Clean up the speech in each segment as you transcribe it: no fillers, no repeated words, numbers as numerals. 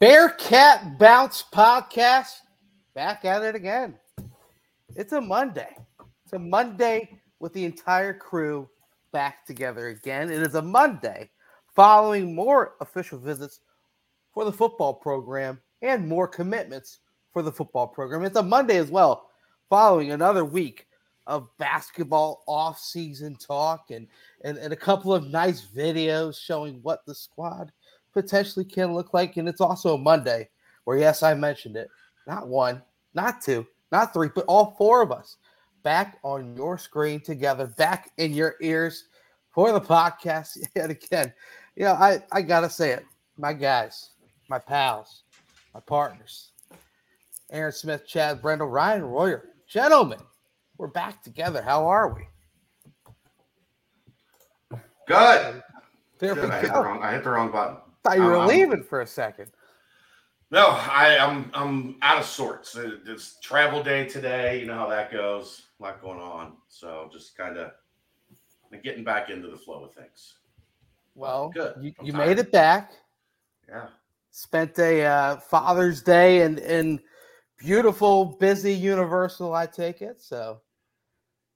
Bearcat Bounce Podcast, back at it again. It's a Monday. It's a Monday with the entire crew back together again. It is a Monday following more official visits for the football program and more commitments for the football program. It's a Monday as well following another week of basketball off-season talk and a couple of nice videos showing what the squad potentially can look like. And it's also a Monday where, yes, I mentioned it, not one, not two, not three, but all four of us back on your screen together, back in your ears for the podcast yet again. You know, I gotta say it, my guys, my pals, my partners, Aaron Smith, Chad Brendel, Ryan Royer, gentlemen, we're back together. How are we? Good. There we go. I hit the wrong button. I thought you were leaving for a second. No, I'm out of sorts. It's travel day today. You know how that goes. A lot going on. So just kind of getting back into the flow of things. Well, good. You made it back. Yeah. Spent a Father's Day in beautiful, busy Universal, I take it. So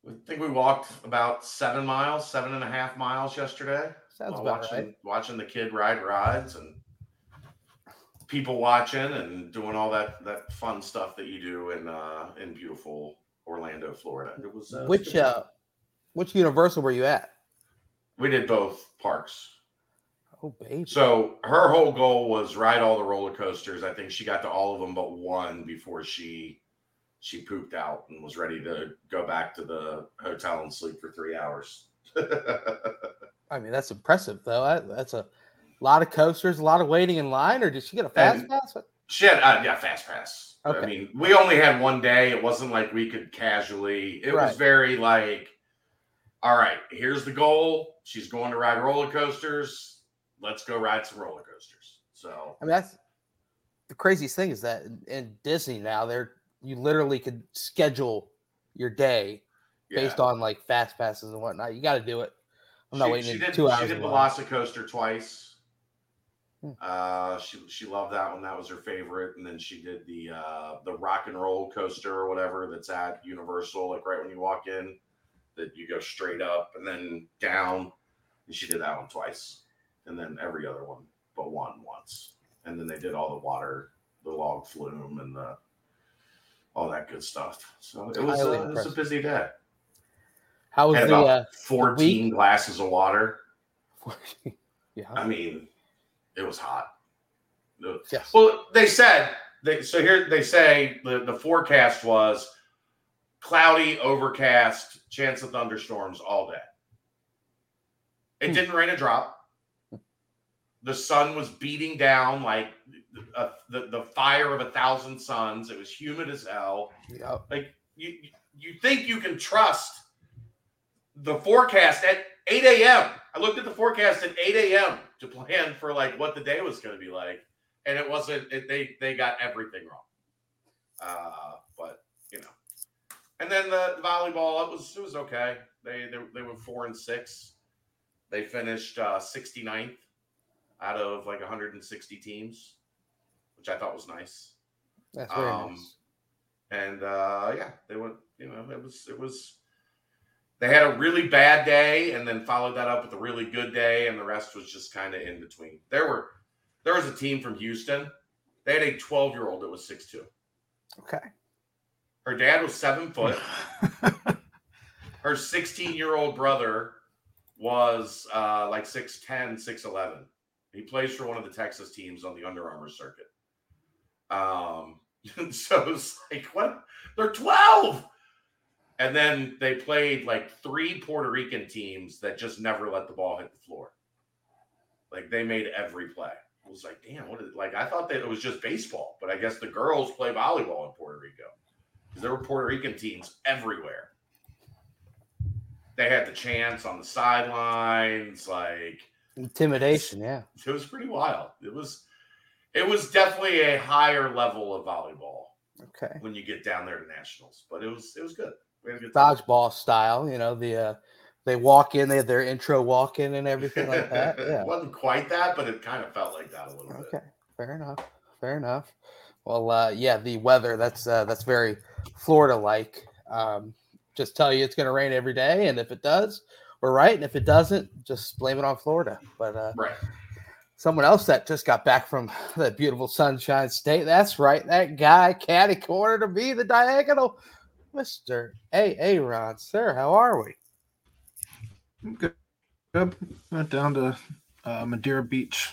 I think we walked about 7 miles, 7.5 miles yesterday. Sounds about right. Watching the kid ride rides and people watching and doing all that fun stuff that you do in beautiful Orlando, Florida. It was which Universal were you at? We did both parks. Oh, baby. So her whole goal was ride all the roller coasters. I think she got to all of them but one before she pooped out and was ready to go back to the hotel and sleep for 3 hours. I mean, that's impressive, though. That's a lot of coasters, a lot of waiting in line, or did she get a fast pass? She had fast pass. Okay. I mean, we only had one day. It wasn't like we could casually. It was very like, all right, here's the goal. She's going to ride roller coasters. Let's go ride some roller coasters. So I mean, that's the craziest thing is that in Disney now, you literally could schedule your day based on like fast passes and whatnot. You got to do it. I'm not waiting 2 hours. She did Velocicoaster twice. She loved that one. That was her favorite. And then she did the rock and roll coaster or whatever that's at Universal, like right when you walk in, that you go straight up and then down. And she did that one twice. And then every other one but one once. And then they did all the water, the log flume, and all that good stuff. So it was a busy day. How was the 14 glasses of water? Yeah. I mean, it was hot. Yes. Well, they say the forecast was cloudy, overcast, chance of thunderstorms all day. It didn't rain a drop. The sun was beating down like the fire of 1,000 suns. It was humid as hell. Yep. Like you think you can trust the forecast at 8 a.m. I looked at the forecast at 8 a.m. to plan for like what the day was going to be like, and it wasn't. They got everything wrong. But you know, and then the volleyball it was okay. They were 4-6. They finished 69th out of like 160 teams, which I thought was nice. That's very nice. And they went. You know, it was. They had a really bad day and then followed that up with a really good day, and the rest was just kind of in between. There was a team from Houston. They had a 12-year-old that was 6'2". Okay. Her dad was 7 foot. Her 16-year-old brother was like 6'10", 6'11". He plays for one of the Texas teams on the Under Armour circuit. And so it was like, what? They're 12! And then they played like 3 Puerto Rican teams that just never let the ball hit the floor. Like they made every play. I was like, damn, what is it? Like I thought that it was just baseball, but I guess the girls play volleyball in Puerto Rico because there were Puerto Rican teams everywhere. They had the chants on the sidelines, like intimidation. Yeah, it was pretty wild. It was definitely a higher level of volleyball. Okay, when you get down there to nationals, but it was good. Dodgeball style, you know, they walk in, they have their intro walk in and everything like that. Yeah. It wasn't quite that, but it kind of felt like that a little bit. Okay, fair enough. Fair enough. Well, yeah, the weather, that's very Florida-like. Just tell you it's going to rain every day, and if it does, we're right. And if it doesn't, just blame it on Florida. But right. Someone else that just got back from the beautiful Sunshine State, that's right, that guy, catty corner to be the diagonal, Mr. Aaron. Sir, how are we? I'm good. Went down to Madeira Beach,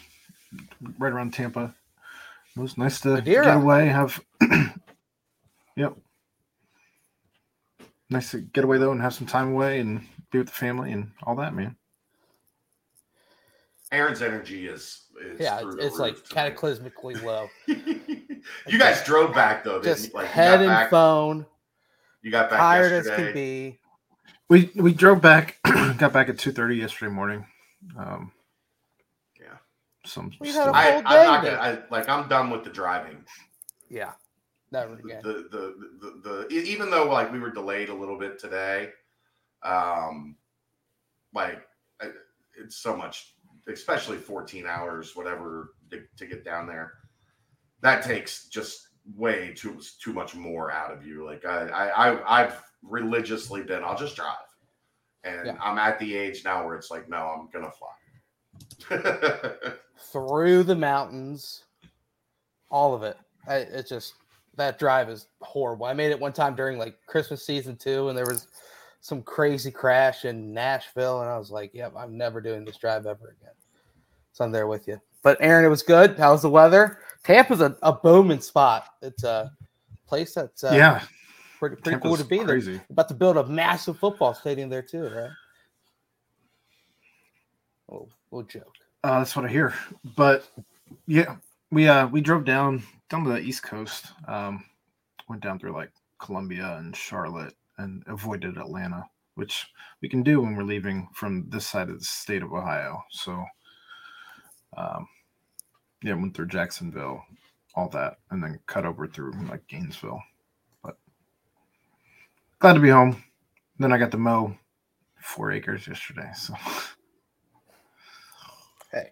right around Tampa. It was nice to get away. Yep. Nice to get away, though, and have some time away and be with the family and all that, man. Aaron's energy is through the roof, like cataclysmically low. You guys drove back, though, didn't you? Like, head and phone. You got back tired yesterday. Tired as can be. We drove back, got back at 2:30 yesterday morning. I'm done with the driving. Yeah. Not really good. The even though like we were delayed a little bit today, it's so much, especially 14 hours, whatever to get down there. That takes just way too much more out of you. Like I've religiously been, I'll just drive. And yeah. I'm at the age now where it's like, no, I'm going to fly. Through the mountains, all of it. It's just, that drive is horrible. I made it one time during like Christmas season too, and there was some crazy crash in Nashville, and I was like, yep, I'm never doing this drive ever again. So I'm there with you. But Aaron, it was good. How's the weather? Tampa's a booming spot. It's a place that's pretty cool to be crazy. There. About to build a massive football stadium there too, right? Oh, we'll joke. That's what I hear. But yeah, we drove down to the East Coast. Went down through like Columbia and Charlotte and avoided Atlanta, which we can do when we're leaving from this side of the state of Ohio. So went through Jacksonville, all that, and then cut over through like Gainesville. Glad to be home. Then I got to mow 4 acres yesterday. So, hey,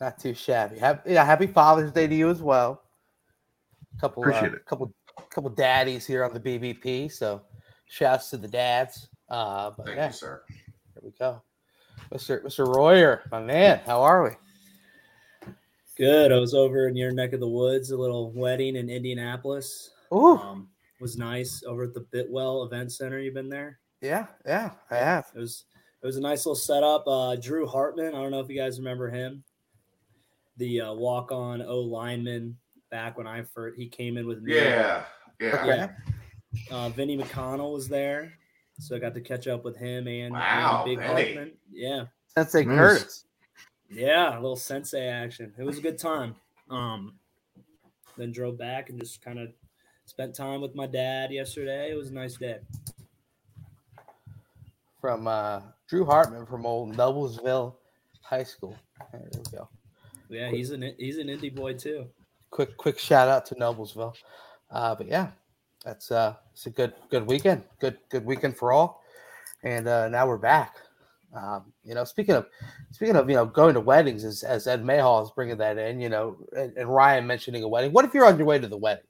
not too shabby. Happy Father's Day to you as well. Couple daddies here on the BBP. So, shouts to the dads. Thank you, sir. Here we go, Mr. Royer, my man. How are we? Good. I was over in your neck of the woods, a little wedding in Indianapolis. Ooh. Was nice over at the Bitwell Event Center. You've been there? Yeah, I have. It was a nice little setup. Drew Hartman, I don't know if you guys remember him, the walk-on O lineman back when he came in with me. Yeah. Vinnie McConnell was there, so I got to catch up with him and Big Hartman. Yeah, Sensei Curtis. Yeah, a little Sensei action. It was a good time. Then drove back and just kind of. Spent time with my dad yesterday. It was a nice day. From Drew Hartman from old Noblesville High School. There we go. Yeah, he's an indie boy too. Quick shout out to Noblesville. But yeah, that's it's a good weekend. Good weekend for all. And now we're back. Speaking of, going to weddings, as Ed Mayhall is bringing that in, and Ryan mentioning a wedding. What if you're on your way to the wedding?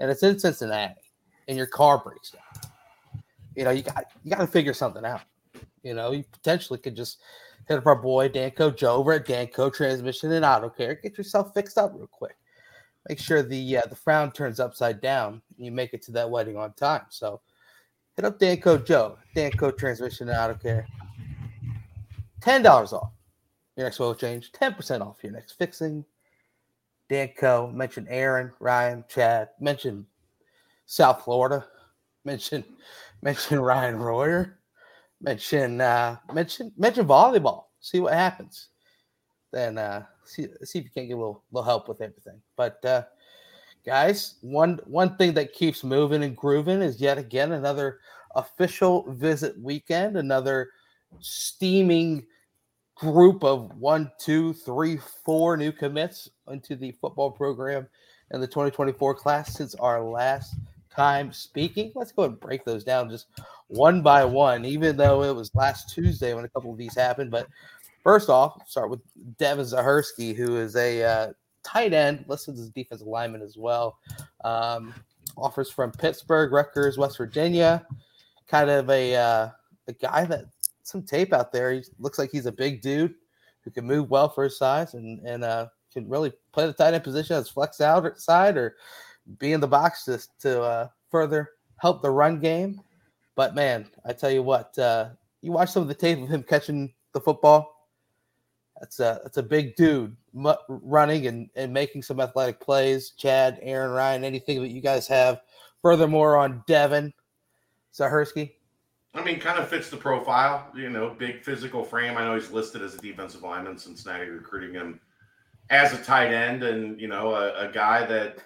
And it's in Cincinnati, and your car breaks down. You got to figure something out. You potentially could just hit up our boy Danco Jover at Danco Transmission and Auto Care. Get yourself fixed up real quick. Make sure the frown turns upside down, and you make it to that wedding on time. So hit up Danco Joe, Danco Transmission and Auto Care. $10 off your next oil change. 10% off your next fixing. Danco, mention Aaron, Ryan, Chad, mention South Florida, mention Ryan Royer, mention volleyball. See what happens. Then see if you can get a little help with everything. But guys, one thing that keeps moving and grooving is yet again another official visit weekend, another steaming group of 4 new commits into the football program and the 2024 class since our last time speaking. Let's go and break those down just one by one, even though it was last Tuesday when a couple of these happened. But first off, start with Devin Zahursky, who is a tight end, listed as defensive lineman as well. Offers from Pittsburgh, Rutgers, West Virginia. Kind of a guy that some tape out there. He looks like he's a big dude who can move well for his size and can really play the tight end position as flex out side or be in the box just to further help the run game. But, man, I tell you what, you watch some of the tape of him catching the football. That's a big dude running and making some athletic plays. Chad, Aaron, Ryan, anything that you guys have. Furthermore, on Devin Zahursky. I mean, kind of fits the profile, big physical frame. I know he's listed as a defensive lineman, Cincinnati recruiting him as a tight end, and, a guy that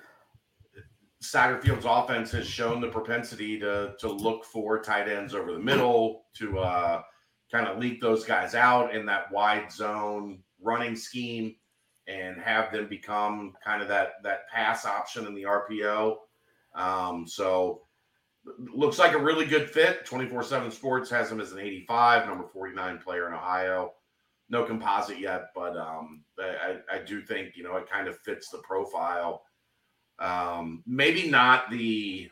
Satterfield's offense has shown the propensity to look for tight ends over the middle, to kind of leak those guys out in that wide zone running scheme and have them become kind of that pass option in the RPO. So looks like a really good fit. 24/7 Sports has him as an 85, number 49 player in Ohio. No composite yet, but I do think, it kind of fits the profile. Maybe not the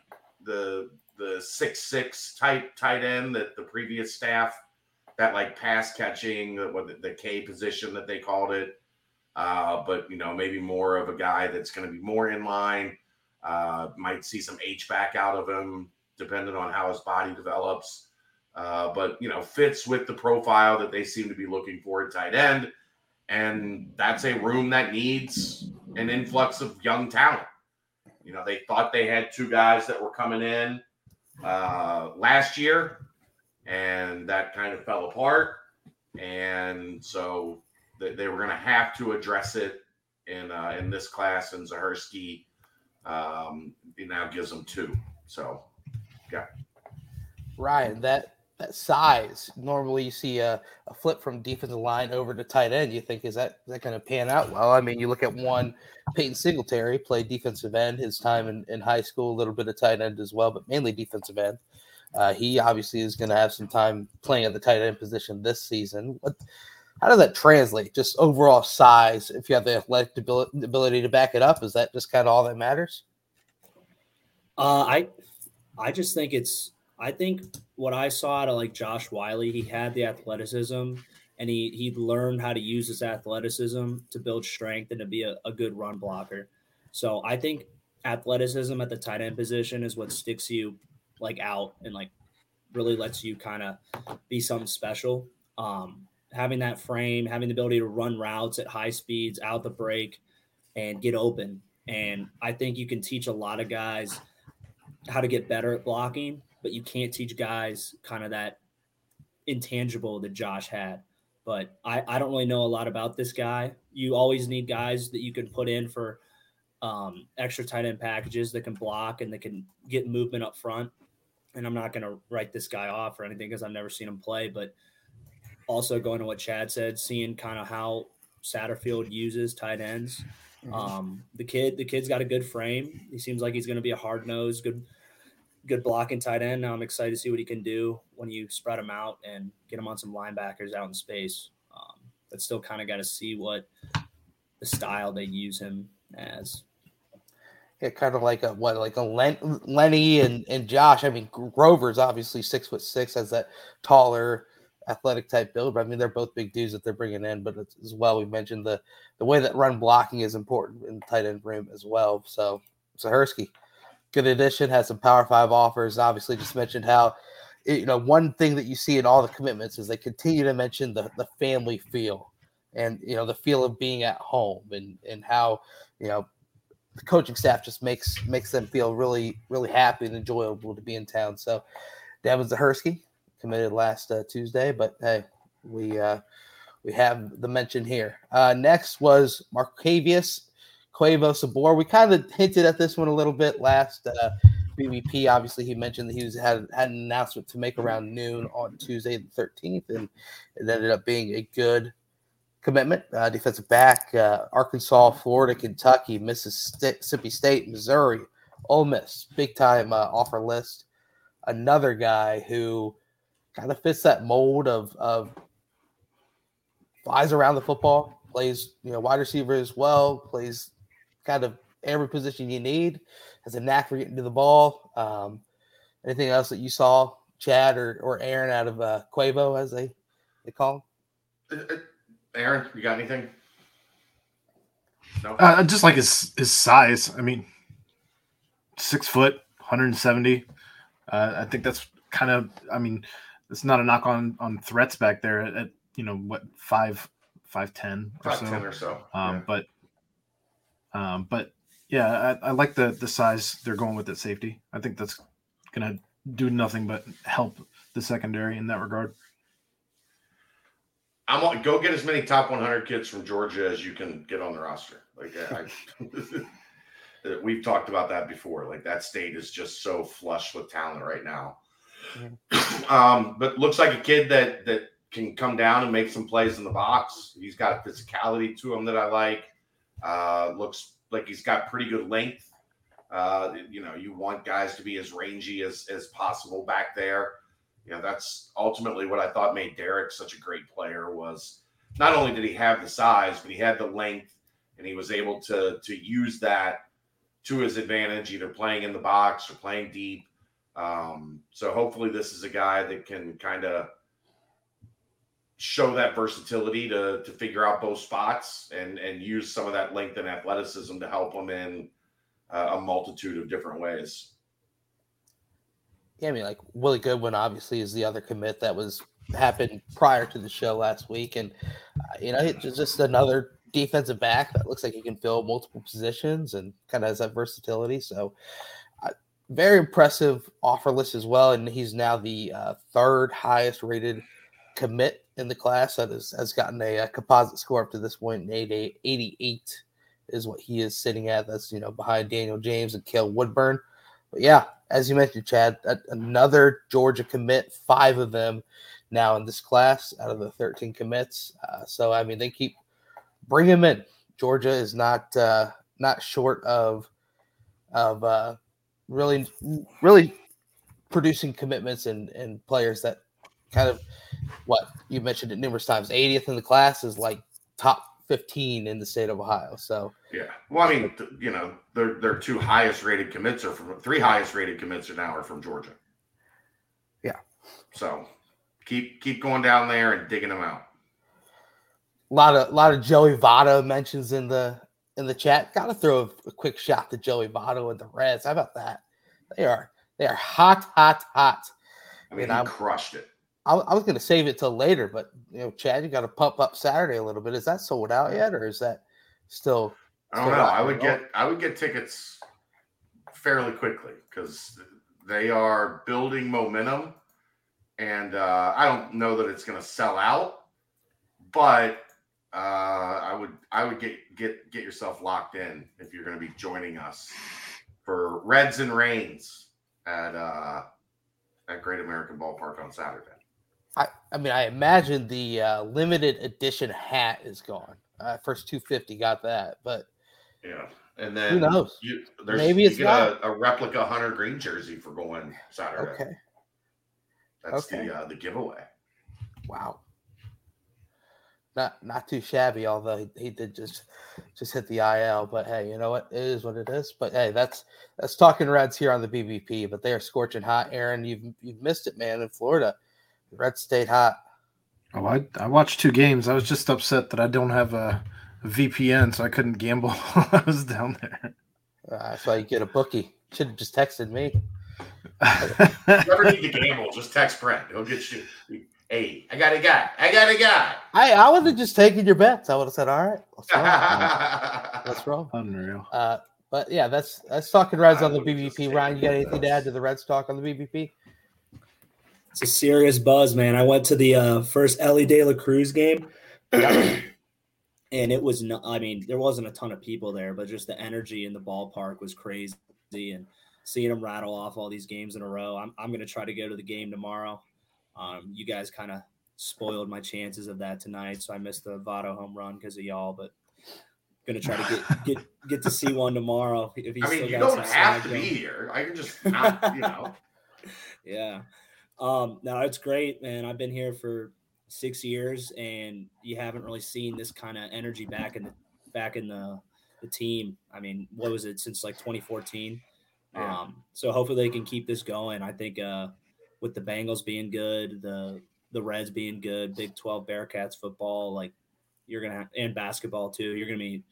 6'6" type tight end that the previous staff, that like pass catching, the K position that they called it. But, maybe more of a guy that's going to be more in line. Might see some H back out of him, depending on how his body develops. But, fits with the profile that they seem to be looking for at tight end. And that's a room that needs an influx of young talent. They thought they had two guys that were coming in last year, and that kind of fell apart. And so they were going to have to address it in this class, and Zahursky it now gives them two. So, yeah. Ryan, that size, normally you see a flip from defensive line over to tight end. You think, is that going to pan out well? I mean, you look at one, Peyton Singletary, played defensive end his time in high school, a little bit of tight end as well, but mainly defensive end. He obviously is going to have some time playing at the tight end position this season. How does that translate? Just overall size, if you have the athletic ability to back it up, is that just kind of all that matters? I just think I think what I saw out of like Josh Wiley, he had the athleticism and he learned how to use his athleticism to build strength and to be a good run blocker. So I think athleticism at the tight end position is what sticks you like out and like really lets you kind of be something special. Having that frame, having the ability to run routes at high speeds, out the break and get open. And I think you can teach a lot of guys how to get better at blocking, but you can't teach guys kind of that intangible that Josh had. But I don't really know a lot about this guy. You always need guys that you can put in for extra tight end packages that can block and that can get movement up front. And I'm not going to write this guy off or anything because I've never seen him play. But also going to what Chad said, seeing kind of how Satterfield uses tight ends. The kid's got a good frame. He seems like he's going to be a hard-nosed, good blocking tight end. Now I'm excited to see what he can do when you spread him out and get him on some linebackers out in space. But still kind of got to see what the style they use him as. Yeah, kind of like Lenny and Josh. I mean, Grover's obviously 6'6", has that taller athletic type build. But I mean, they're both big dudes that they're bringing in. But it's, as well, we mentioned the way that run blocking is important in the tight end room as well. So Zahursky, good addition, has some Power 5 offers. Obviously, just mentioned how, one thing that you see in all the commitments is they continue to mention the family feel and, the feel of being at home and how, the coaching staff just makes them feel really, really happy and enjoyable to be in town. So Devin Zahursky committed last Tuesday, but hey, we have the mention here. Next was Markavious Quavo Sabor. We kind of hinted at this one a little bit last BVP. Obviously, he mentioned that he had an announcement to make around noon on Tuesday the 13th, and it ended up being a good commitment. Defensive back, Arkansas, Florida, Kentucky, Mississippi State, Missouri, Ole Miss, big-time offer list. Another guy who kind of fits that mold of flies around the football, plays wide receiver as well, plays kind of every position you need, has a knack for getting to the ball. Anything else that you saw, Chad or Aaron, out of Quavo, as they call him? Aaron, you got anything? No. Just like his size. I mean, 6 foot, 170. I think that's kind of. I mean, it's not a knock on Threats back there at what 5'10" or 5'10" or so. Yeah. But yeah, I like the size they're going with at safety. I think that's gonna do nothing but help the secondary in that regard. I'm gonna go get as many top 100 kids from Georgia as you can get on the roster. Like we've talked about that before. Like that state is just so flush with talent right now. Mm-hmm. But looks like a kid that can come down and make some plays in the box. He's got a physicality to him that I like. Looks like he's got pretty good length. You want guys to be as rangy as possible back there. That's ultimately what I thought made Derek such a great player was not only did he have the size, but he had the length, and he was able to use that to his advantage, either playing in the box or playing deep. So hopefully this is a guy that can kind of show that versatility to figure out both spots and use some of that length and athleticism to help him in a multitude of different ways. Yeah, I mean, like Willie Goodwin obviously is the other commit that happened prior to the show last week, and it's just another defensive back that looks like he can fill multiple positions and kind of has that versatility. So, very impressive offer list as well, and he's now the third highest rated commit in the class that has gotten a composite score up to this point. 88 is what he is sitting at. That's behind Daniel James and Cale Woodburn. But yeah, as you mentioned, Chad, another Georgia commit, 5 of them now in this class out of the 13 commits. So I mean, they keep bringing them in. Georgia is not short of really producing commitments and players that kind of, what you mentioned it numerous times, 80th in the class is like top 15 in the state of Ohio. So yeah, well, I mean, their two highest rated commits are from three highest rated commits are now from Georgia. Yeah, so keep going down there and digging them out. A lot of Joey Votto mentions in the chat. Got to throw a quick shot to Joey Votto and the Reds. How about that? They are hot. I mean, he crushed it. I was going to save it till later, but Chad, you got to pump up Saturday a little bit. Is that sold out yet, or is that still? I don't know. I would get tickets fairly quickly because they are building momentum, and I don't know that it's going to sell out, but I would get yourself locked in if you're going to be joining us for Reds and Reigns at Great American Ballpark on Saturday. I imagine the limited edition hat is gone. First 250 got that, but yeah. And then who knows? You get a replica Hunter Green jersey for going Saturday. Okay, that's the giveaway. Wow, not too shabby. Although he did just hit the IL, but hey, you know what? It is what it is. But hey, that's talking Reds here on the BBP. But they are scorching hot. Aaron, you've missed it, man. In Florida. Red State hot. Oh, I watched 2 games. I was just upset that I don't have a VPN, so I couldn't gamble while I was down there. That's why you get a bookie. Should have just texted me. If you ever need to gamble, just text Brent. He'll get you. Hey, I got a guy. I would have just taken your bets. I would have said, all right, let's roll. Unreal. But yeah, that's talking Reds on the BBP. Ryan, you got anything to add to the Reds talk on the BBP? It's a serious buzz, man. I went to the first Ellie De La Cruz game, and it was – I mean, there wasn't a ton of people there, but just the energy in the ballpark was crazy. And seeing them rattle off all these games in a row, I'm going to try to go to the game tomorrow. You guys kind of spoiled my chances of that tonight, so I missed the Votto home run because of y'all, but going to try to get to see one tomorrow. If he's you don't have to be here. I can just – Yeah. No, it's great, man. I've been here for 6 years, and you haven't really seen this kind of energy back in the the team. I mean, what was it since like 2014? Yeah. So hopefully they can keep this going. I think with the Bengals being good, the Reds being good, Big 12 Bearcats football, like you're going to have, and basketball too, you're going to be,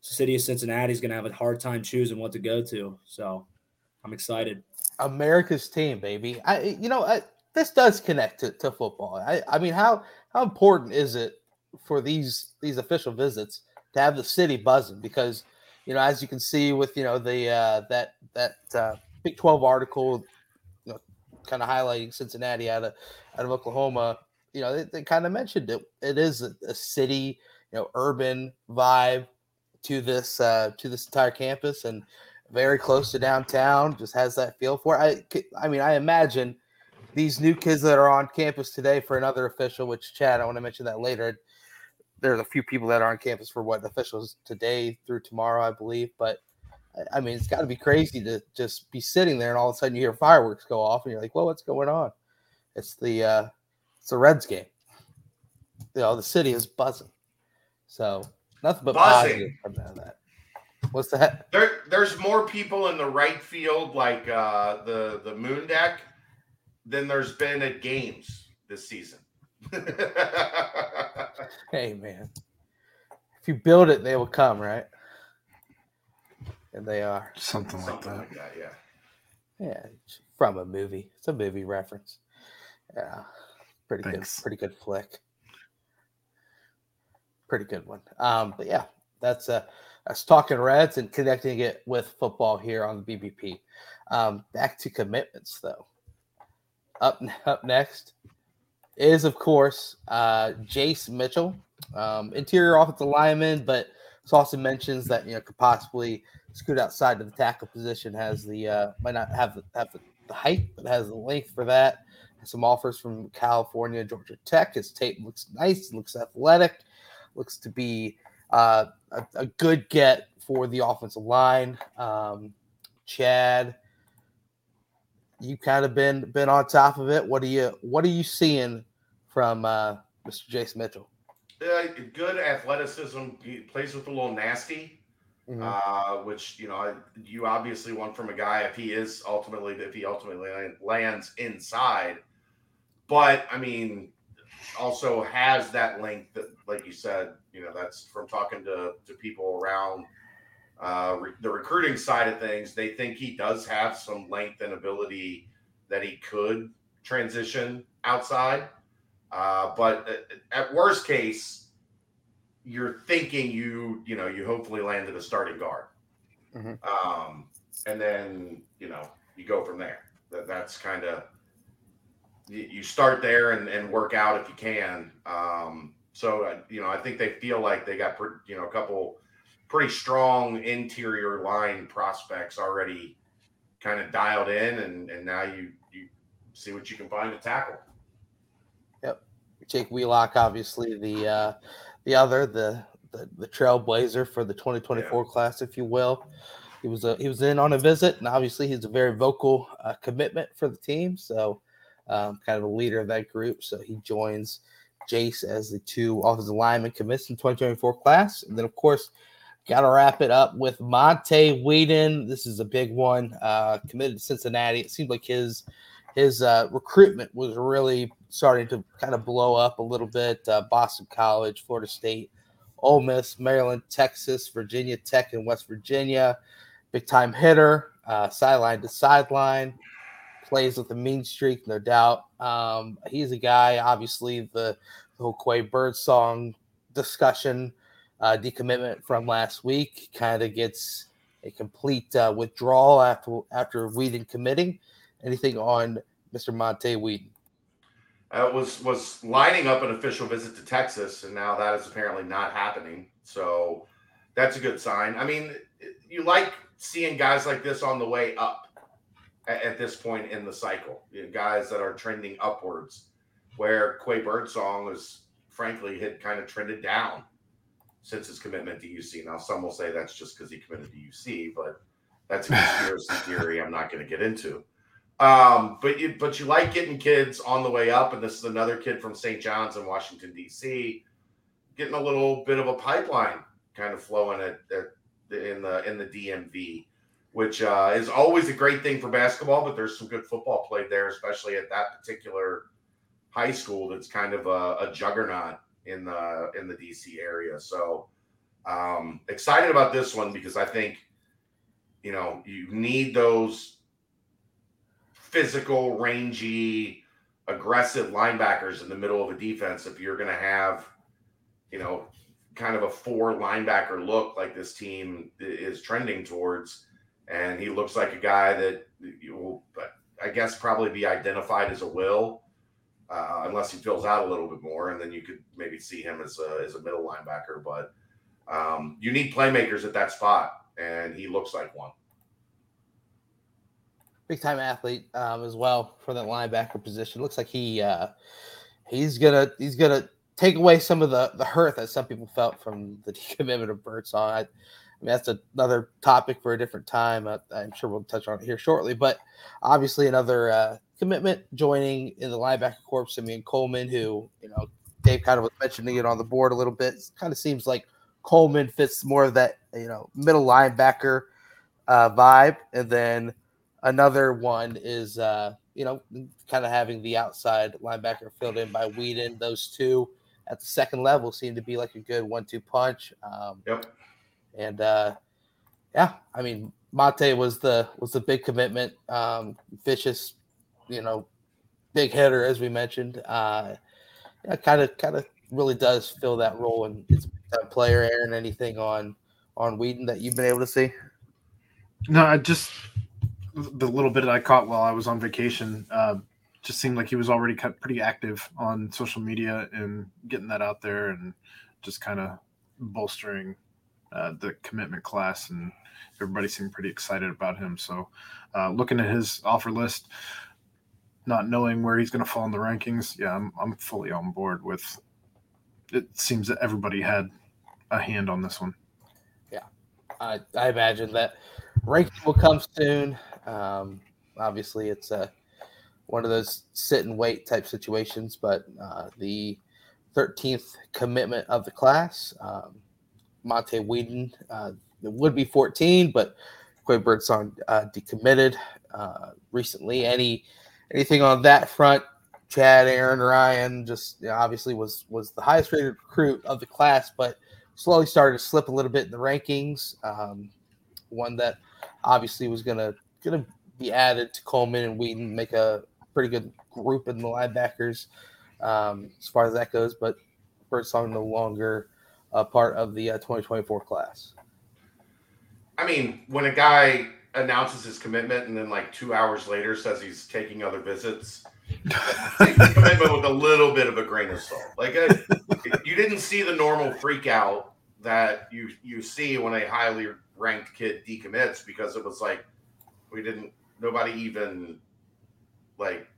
city of Cincinnati's going to have a hard time choosing what to go to. So I'm excited. America's team, baby. This does connect to football. I mean, how important is it for these official visits to have the city buzzing? Because, as you can see with, the that Big 12 article, kind of highlighting Cincinnati out of Oklahoma, they kind of mentioned it. It is a city, urban vibe to this entire campus, and very close to downtown. Just has that feel for it. I mean, I imagine these new kids that are on campus today for another official, which, Chad, I want to mention that later. There's a few people that are on campus for what officials today through tomorrow, I believe. But I mean, it's got to be crazy to just be sitting there and all of a sudden you hear fireworks go off and you're like, "Well, what's going on?" It's the Reds game. The city is buzzing. So nothing but positive from that. What's that? There's more people in the right field, like the moon deck, than there's been at games this season. Hey, man. If you build it, they will come, right? And they are. Something like that, yeah. Yeah, from a movie. It's a movie reference. Yeah, pretty good flick. Pretty good one. But, yeah, that's talking Reds and connecting it with football here on the BBP. Back to commitments, though. Up next is, of course, Jace Mitchell, interior offensive lineman, but it's also mentions that could possibly scoot outside to the tackle position. Has the might not have the height, but has the length for that. Has some offers from California, Georgia Tech. His tape looks nice, looks athletic, looks to be a good get for the offensive line. Chad, you kind of been on top of it. What are you seeing from Mr. Jace Mitchell? Good athleticism. He plays with a little nasty, mm-hmm. Which you obviously want from a guy if he ultimately lands inside. But I mean, also has that length that, like you said, that's from talking to people around. The recruiting side of things, they think he does have some length and ability that he could transition outside. But at worst case, you're thinking you hopefully landed a starting guard. Mm-hmm. And then, you go from there. That's kind of, you start there and work out if you can. So, I think they feel like they got, a couple pretty strong interior line prospects already kind of dialed in, and now you see what you can find to tackle. Yep. Jake Wheelock, obviously the trailblazer for the 2024 class, if you will. He was in on a visit, and obviously he's a very vocal commitment for the team. So kind of a leader of that group. So he joins Jace as the two offensive linemen commits in 2024 class. And then, of course, got to wrap it up with Monte Wheaton. This is a big one. Committed to Cincinnati. It seemed like his recruitment was really starting to kind of blow up a little bit. Boston College, Florida State, Ole Miss, Maryland, Texas, Virginia Tech, and West Virginia. Big-time hitter, sideline to sideline. Plays with a mean streak, no doubt. He's a guy, obviously, the whole Quay Birdsong discussion, decommitment from last week, kind of gets a complete withdrawal after Wheaton committing. Anything on Mr. Monte Wheaton? Was lining up an official visit to Texas, and now that is apparently not happening. So that's a good sign. I mean, you like seeing guys like this on the way up at this point in the cycle, guys that are trending upwards, where Quay Birdsong is, frankly, had kind of trended down since his commitment to UC. Now, some will say that's just because he committed to UC, but that's a conspiracy theory I'm not going to get into. But you like getting kids on the way up, and this is another kid from St. John's in Washington, D.C., getting a little bit of a pipeline kind of flowing at in the DMV, which is always a great thing for basketball, but there's some good football played there, especially at that particular high school that's kind of a juggernaut in the DC area. So excited about this one because I think, you know, you need those physical, rangy, aggressive linebackers in the middle of a defense if you're going to have, you know, kind of a four linebacker look like this team is trending towards. And he looks like a guy that will, I guess, probably be identified as a will, unless he fills out a little bit more, and then you could maybe see him as a middle linebacker. But you need playmakers at that spot, and he looks like one. Big-time athlete as well for that linebacker position. Looks like he's gonna take away some of the hurt that some people felt from the decommitment of Birdsong. I mean, that's another topic for a different time. I'm sure we'll touch on it here shortly. But obviously another commitment joining in the linebacker corps, Simeon Coleman, who, you know, Dave kind of was mentioning it on the board a little bit. It kind of seems like Coleman fits more of that, you know, middle linebacker vibe. And then another one is, you know, kind of having the outside linebacker filled in by Wheaton. Those two at the second level seem to be like a good 1-2 punch. Yep. And yeah, I mean, Monte was the big commitment, vicious, you know, big hitter, as we mentioned. Yeah, kind of really does fill that role, and it's that player. Aaron, anything on Wheaton that you've been able to see? No, I just the little bit that I caught while I was on vacation just seemed like he was already pretty active on social media and getting that out there, and just kind of bolstering the commitment class, and everybody seemed pretty excited about him. So looking at his offer list, not knowing where he's going to fall in the rankings, yeah, I'm fully on board with it. Seems that everybody had a hand on this one. Yeah, I imagine that ranking will come soon. Obviously, it's one of those sit and wait type situations, but the 13th commitment of the class, Monte Wheaton, it would be 14, but Quay Birdsong decommitted recently. Anything on that front? Chad, Aaron, Ryan, just, you know, obviously was the highest rated recruit of the class, but slowly started to slip a little bit in the rankings. One that obviously was gonna be added to Coleman and Wheaton, make a pretty good group in the linebackers as far as that goes. But Birdsong no longer a part of the 2024 class. I mean, when a guy announces his commitment and then like 2 hours later says he's taking other visits, take the commitment with a little bit of a grain of salt. Like you didn't see the normal freak out that you see when a highly ranked kid decommits, because it was like, nobody even like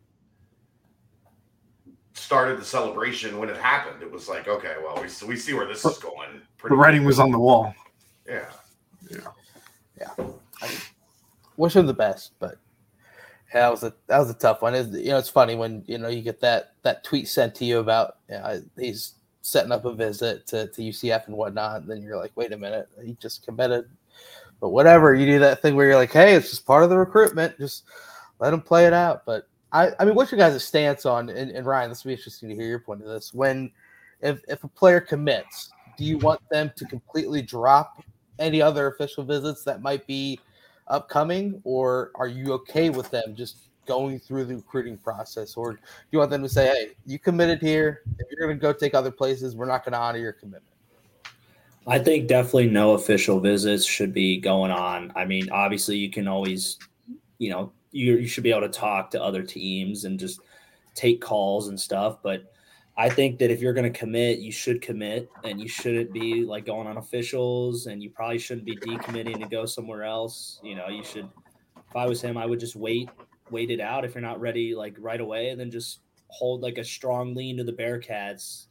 started the celebration when it happened. It was like, okay, well, we see where this is going. The writing was on the wall. Yeah. I wish him the best, but that was a tough one. You know, it's funny when, you know, you get that tweet sent to you about, you know, he's setting up a visit to UCF and whatnot. And then you're like, wait a minute, he just committed. But whatever, you do that thing where you're like, hey, it's just part of the recruitment. Just let him play it out. But I mean, what's your guys' stance on, and Ryan, this will be interesting to hear your point of this. When, if a player commits, do you want them to completely drop any other official visits that might be upcoming, or are you okay with them just going through the recruiting process? Or do you want them to say, hey, you committed here. If you're going to go take other places, we're not going to honor your commitment? I think definitely no official visits should be going on. I mean, obviously you can always, you know, you should be able to talk to other teams and just take calls and stuff. But I think that if you're going to commit, you should commit, and you shouldn't be like going on officials, and you probably shouldn't be decommitting to go somewhere else. You know, you should, if I was him, I would just wait it out. If you're not ready, like right away, and then just hold like a strong lean to the Bearcats,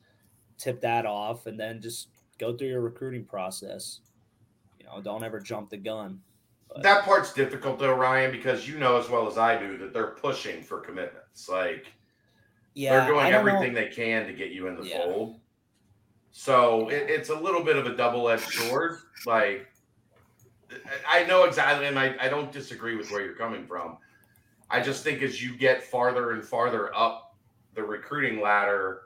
tip that off, and then just go through your recruiting process. You know, don't ever jump the gun. But that part's difficult though, Ryan, because you know as well as I do that they're pushing for commitments. Like, yeah, they're doing everything they can to get you in the fold. So it's a little bit of a double-edged sword. Like, I know exactly, and I don't disagree with where you're coming from. I just think as you get farther and farther up the recruiting ladder,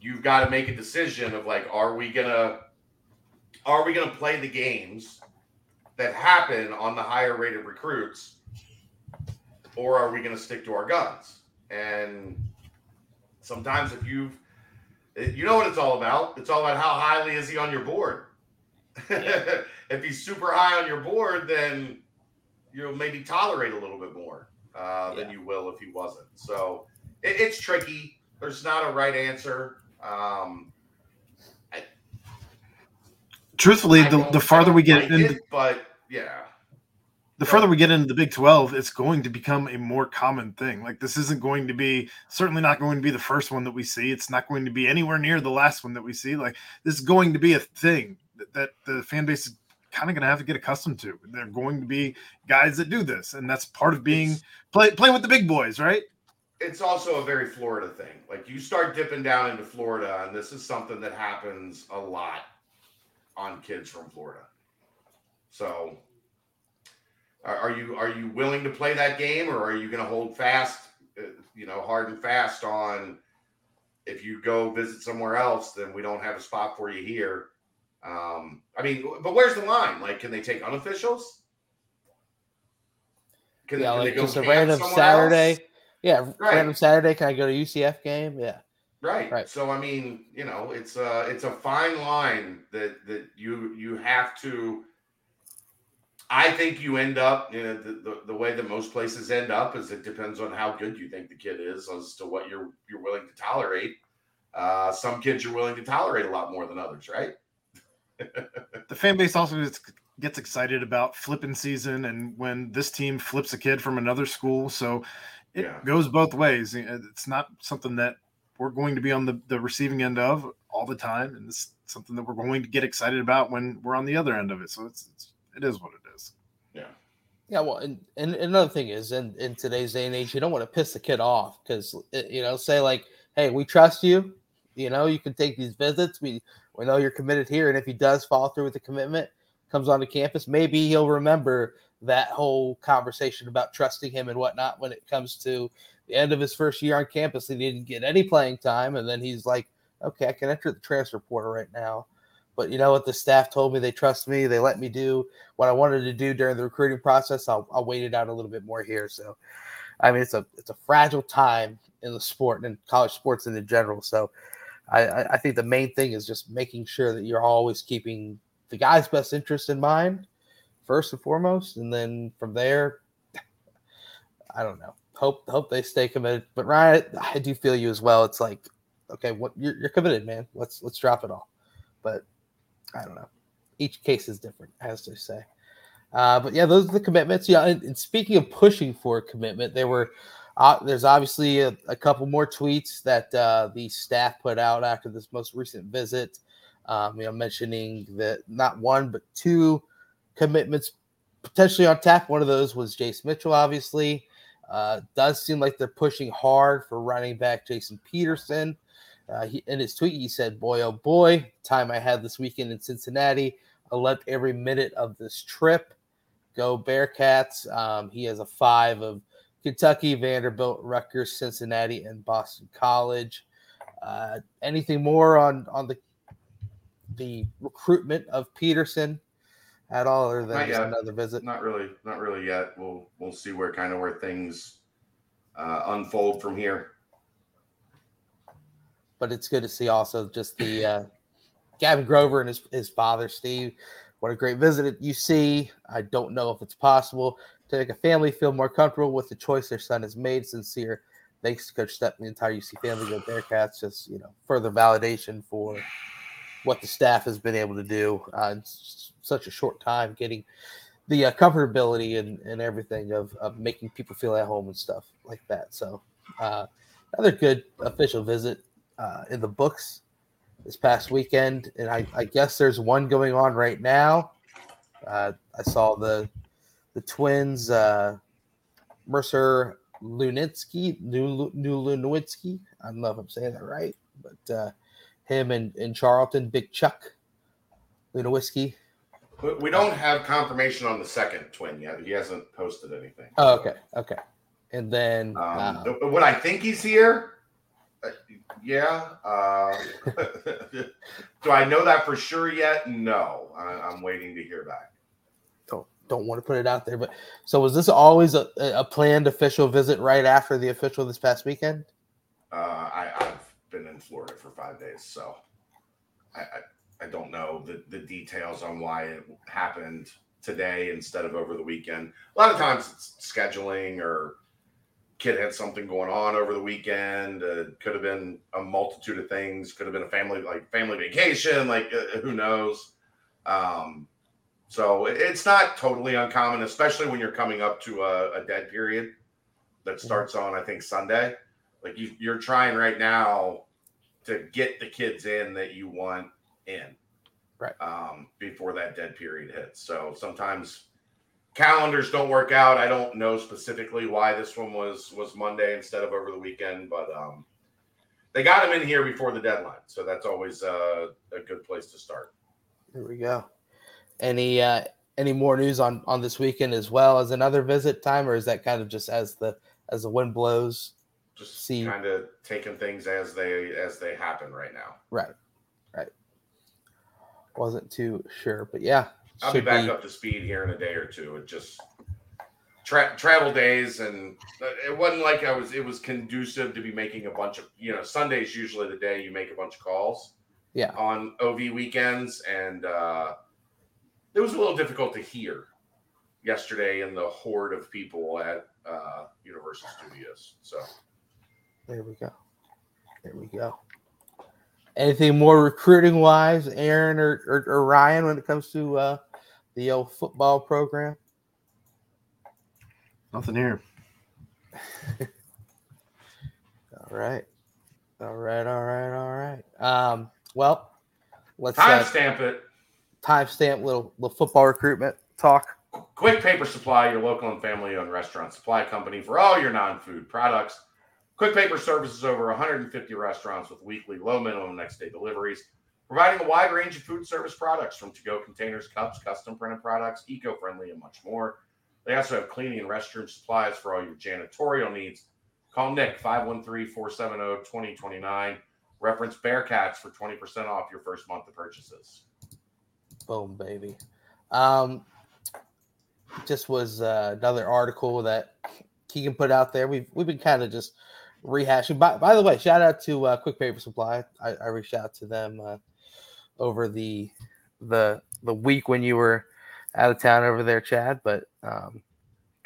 you've got to make a decision of like, are we gonna play the games that happen on the higher rated recruits, or are we gonna stick to our guns? And sometimes if you know what it's all about. It's all about how highly is he on your board. Yeah. If he's super high on your board, then you'll maybe tolerate a little bit more than you will if he wasn't. So it's tricky. There's not a right answer. Truthfully, the farther we get into, further we get into the Big 12, it's going to become a more common thing. Like this isn't going to be, certainly not going to be the first one that we see. It's not going to be anywhere near the last one that we see. Like this is going to be a thing that the fan base is kind of going to have to get accustomed to. They're going to be guys that do this, and that's part of being playing with the big boys, right? It's also a very Florida thing. Like you start dipping down into Florida, and this is something that happens a lot on kids from Florida. So are you willing to play that game, or are you going to hold fast, hard and fast on if you go visit somewhere else, then we don't have a spot for you here. But where's the line? Like, can they take unofficials? Can they go just a random Saturday? Else? Yeah, right. Random Saturday. Can I go to UCF game? Yeah. Right. So, it's a fine line that you have to. I think you end up, the way that most places end up is it depends on how good you think the kid is as to what you're willing to tolerate. Some kids you're willing to tolerate a lot more than others, right? The fan base also gets excited about flipping season and when this team flips a kid from another school. So it goes both ways. It's not something that we're going to be on the receiving end of all the time. And it's something that we're going to get excited about when we're on the other end of it. So it is what it is. Yeah. Yeah. Well, and another thing is in today's day and age, you don't want to piss the kid off because, say like, hey, we trust you. You can take these visits. We know you're committed here, and if he does follow through with the commitment, comes onto campus, maybe he'll remember that whole conversation about trusting him and whatnot when it comes to the end of his first year on campus. He didn't get any playing time, and then he's like, okay, I can enter the transfer portal right now. But you know what? The staff told me they trust me. They let me do what I wanted to do during the recruiting process. I'll wait it out a little bit more here. So, it's a fragile time in the sport and in college sports in general. So, I think the main thing is just making sure that you're always keeping the guy's best interest in mind first and foremost. And then from there, I don't know, hope they stay committed. But Ryan, I do feel you as well. It's like, okay, you're committed, man. Let's drop it all. But I don't know. Each case is different, as they say. But yeah, those are the commitments. Yeah. And speaking of pushing for a commitment, there were, there's obviously a couple more tweets that the staff put out after this most recent visit, mentioning that not one but two commitments potentially on tap. One of those was Jace Mitchell, obviously. Does seem like they're pushing hard for running back Jason Peterson. In his tweet, he said, boy, oh boy, time I had this weekend in Cincinnati. I loved every minute of this trip. Go Bearcats. He has a 5 of Kentucky, Vanderbilt, Rutgers, Cincinnati, and Boston College. Anything more on the recruitment of Peterson at all, or than another visit? Not really yet. We'll see where things unfold from here. But it's good to see also just the Gavin Grover and his father Steve. What a great visit at UC. I don't know if it's possible to make a family feel more comfortable with the choice their son has made. Sincere, thanks to Coach Step and the entire UC family. Go Bearcats. Just, further validation for what the staff has been able to do in such a short time, getting the comfortability and everything of making people feel at home and stuff like that. So another good official visit in the books this past weekend. And I guess there's one going on right now. I saw the twins, Mercer Nulunitsky. I don't know if I'm saying that right, but him and Charlton, Big Chuck Lunowski, But we don't have confirmation on the second twin yet. He hasn't posted anything. Oh, okay. Okay. And then what I think he's here. Yeah. Do I know that for sure yet? No. I'm waiting to hear back. Don't want to put it out there. But so was this always a planned official visit right after the official this past weekend? I've been in Florida for 5 days, so I don't know the details on why it happened today instead of over the weekend. A lot of times it's scheduling or kid had something going on over the weekend. Could have been a multitude of things. Could have been a family vacation. Who knows? So it's not totally uncommon, especially when you're coming up to a dead period that starts on, I think, Sunday. You're trying right now to get the kids in that you want in, right? Before that dead period hits. So sometimes calendars don't work out. I don't know specifically why this one was Monday instead of over the weekend, but they got him in here before the deadline. So that's always a good place to start. There we go. Any more news on this weekend as well as another visit time, or is that kind of just as the wind blows? Just kind of taking things as they happen right now. Right. Wasn't too sure, but yeah. I'll be back up to speed here in a day or two. It just travel days, and it wasn't like it was conducive to be making a bunch of, Sunday's usually the day you make a bunch of calls. Yeah. On OV weekends, and it was a little difficult to hear yesterday in the horde of people at Universal Studios. So there we go. Anything more recruiting wise, Aaron or Ryan, when it comes to the old football program? Nothing here. All right. Well, let's timestamp it. Timestamp little football recruitment talk. Quick Paper Supply, your local and family-owned restaurant supply company for all your non-food products. Quick Paper services over 150 restaurants with weekly low minimum next-day deliveries, providing a wide range of food service products from to-go containers, cups, custom-printed products, eco-friendly, and much more. They also have cleaning and restroom supplies for all your janitorial needs. Call Nick, 513-470-2029. Reference Bearcats for 20% off your first month of purchases. Boom, baby. Just was another article that Keegan put out there. We've been kind of just rehashing. By the way, shout out to Quick Paper Supply. I reached out to them over the week when you were out of town over there, Chad. But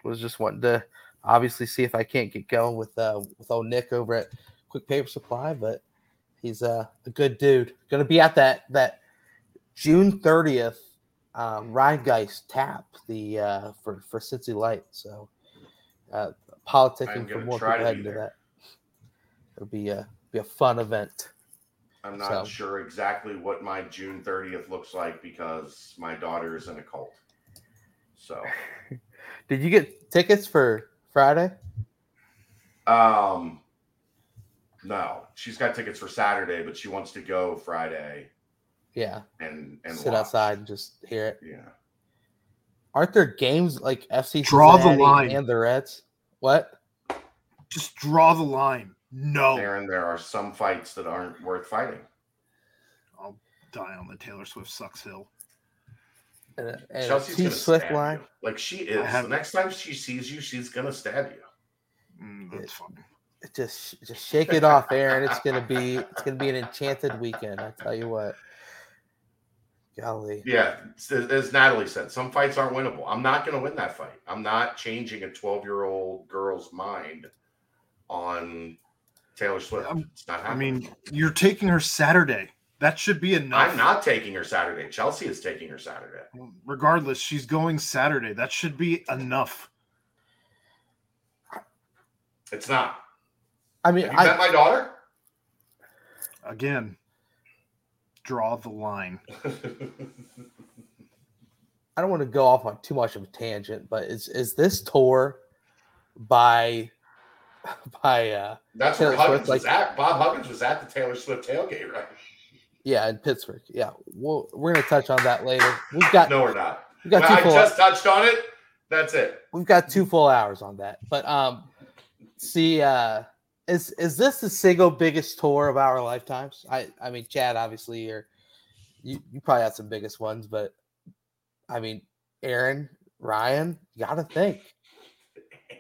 was just wanting to obviously see if I can't get going with old Nick over at Quick Paper Supply. But he's a good dude. Going to be at that June 30th, Ryan Geist tap for Cincy Light. So politicking for more people heading to that. It'll be a fun event. I'm not sure exactly what my June 30th looks like because my daughter is in a cult. So did you get tickets for Friday? No. She's got tickets for Saturday, but she wants to go Friday. Yeah, and sit outside and just hear it. Yeah, aren't there games like FC Draw Cincinnati the line and the Reds? What? Just draw the line. No, Aaron, there are some fights that aren't worth fighting. I'll die on the Taylor Swift sucks hill. And Chelsea's gonna stab line, you. Like she is. The next time she sees you, she's gonna stab you. That's funny. Just shake it off, Aaron. It's gonna be an enchanted weekend. I tell you what. Golly. Yeah, as Natalie said, some fights aren't winnable. I'm not going to win that fight. I'm not changing a 12-year-old girl's mind on Taylor Swift. It's not happening. I mean, you're taking her Saturday. That should be enough. I'm not taking her Saturday. Chelsea is taking her Saturday. Regardless, she's going Saturday. That should be enough. It's not. I mean, have you met my daughter? Again. Draw the line. I don't want to go off on too much of a tangent, but is this tour by that's Taylor Swift, Bob Huggins was at the Taylor Swift tailgate, right? Yeah, in Pittsburgh. Yeah, we're going to touch on that later. We've got no, we're not. We've got I just touched on it. That's it. We've got 2 full hours on that. But see, is this the single biggest tour of our lifetimes? I mean, Chad, obviously, you probably had some biggest ones, but I mean, Aaron, Ryan, you got to think.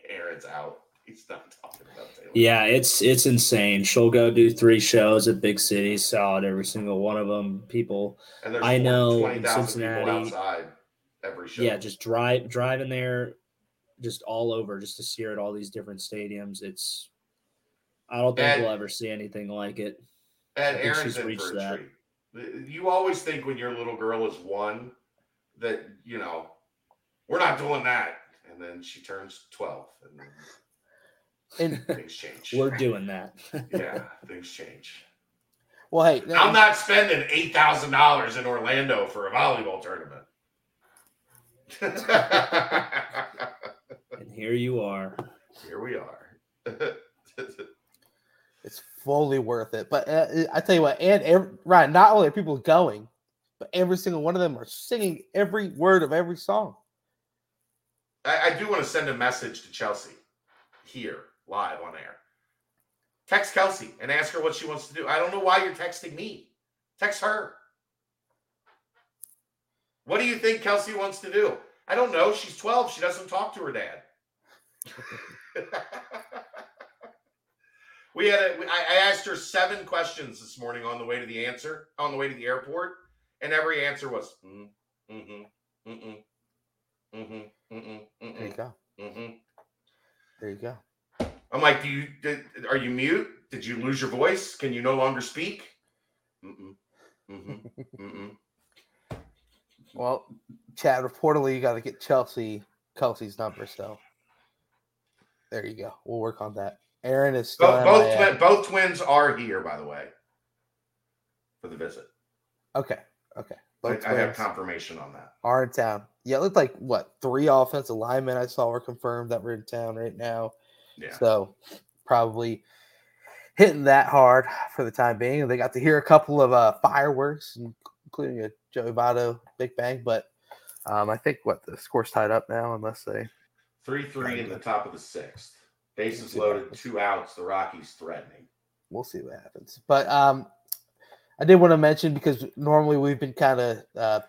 Aaron's out. He's not talking about Taylor. Yeah, it's insane. She'll go do 3 shows at big cities, solid every single one of them. People, and I know 20,000 Cincinnati people outside every show. Yeah, just driving there, just all over, just to see her at all these different stadiums. It's, I don't think we'll ever see anything like it. And Aaron's in for a treat. You always think when your little girl is 1 that, you know, we're not doing that. And then she turns 12 and things change. We're doing that. Yeah, things change. Well, hey, no, I'm not spending $8,000 in Orlando for a volleyball tournament. And here you are. Here we are. It's fully worth it. But I tell you what, and Ryan, not only are people going, but every single one of them are singing every word of every song. I do want to send a message to Chelsea here, live on air. Text Kelsey and ask her what she wants to do. I don't know why you're texting me. Text her. What do you think Kelsey wants to do? I don't know. She's 12. She doesn't talk to her dad. I asked her 7 questions this morning on the way to the airport, and every answer was, There you go. There you go. I'm like, are you mute? Did you lose your voice? Can you no longer speak? Well, Chad, reportedly you got to get Kelsey's number. So there you go. We'll work on that. Aaron is still both twins are here, by the way, for the visit. Okay. I have confirmation on that. Are in town. Yeah, it looked like, 3 offensive linemen I saw were confirmed that were in town right now. Yeah. So probably hitting that hard for the time being. They got to hear a couple of fireworks, including a Joey Votto big bang. But I think, the score's tied up now, unless they – 3-3 in the top of the 6th. Bases loaded, 2 outs. The Rockies threatening. We'll see what happens. But I did want to mention, because normally we've been kind of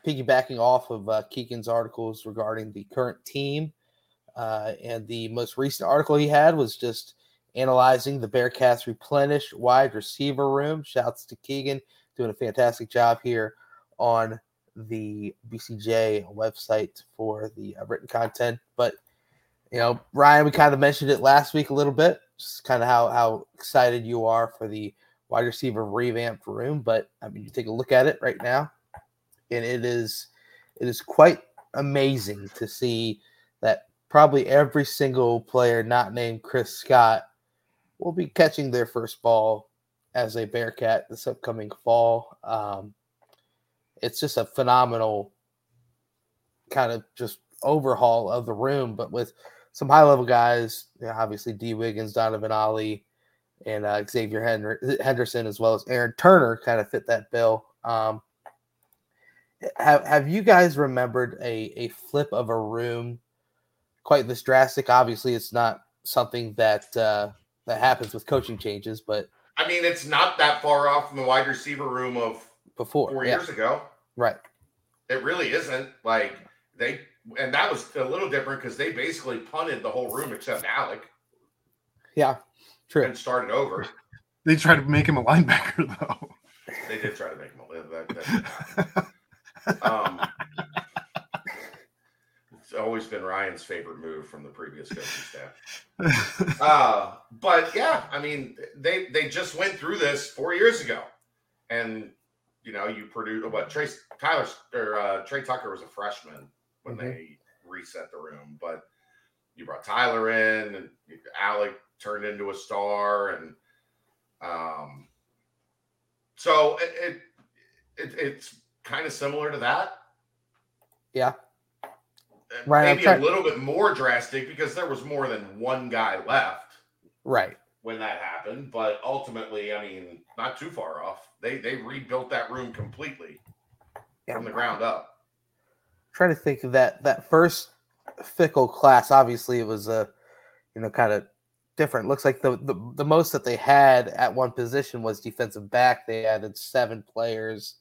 piggybacking off of Keegan's articles regarding the current team. And the most recent article he had was just analyzing the Bearcats' replenished wide receiver room. Shouts to Keegan, doing a fantastic job here on the BCJ website for the written content. But, Ryan, we kind of mentioned it last week a little bit, just kind of how excited you are for the wide receiver revamped room, but I mean, you take a look at it right now, and it is quite amazing to see that probably every single player not named Chris Scott will be catching their first ball as a Bearcat this upcoming fall. It's just a phenomenal kind of just overhaul of the room, but with some high-level guys, obviously D. Wiggins, Donovan Ollie, and Xavier Henderson, as well as Aaron Turner, kind of fit that bill. Have you guys remembered a flip of a room quite this drastic? Obviously, it's not something that happens with coaching changes, but I mean, it's not that far off from the wide receiver room of before 4 years ago, right? It really isn't. Like that was a little different because they basically punted the whole room except Alec. Yeah. True. And started over. They tried to make him a linebacker, though. They did try to make him a linebacker. It's always been Ryan's favorite move from the previous coaching staff. But, yeah, I mean, they just went through this 4 years ago. And, you produced Trey Tucker was a freshman when they reset the room. But you brought Tyler in, and Alec turned into a star, and so it's kind of similar to that. Yeah, right. Maybe a little bit more drastic because there was more than one guy left. Right. when that happened, but ultimately, I mean, not too far off. They rebuilt that room completely from the ground up. I'm trying to think of that first Fickle class. Obviously, it was a kind of different. Looks like the most that they had at one position was defensive back. They added 7 players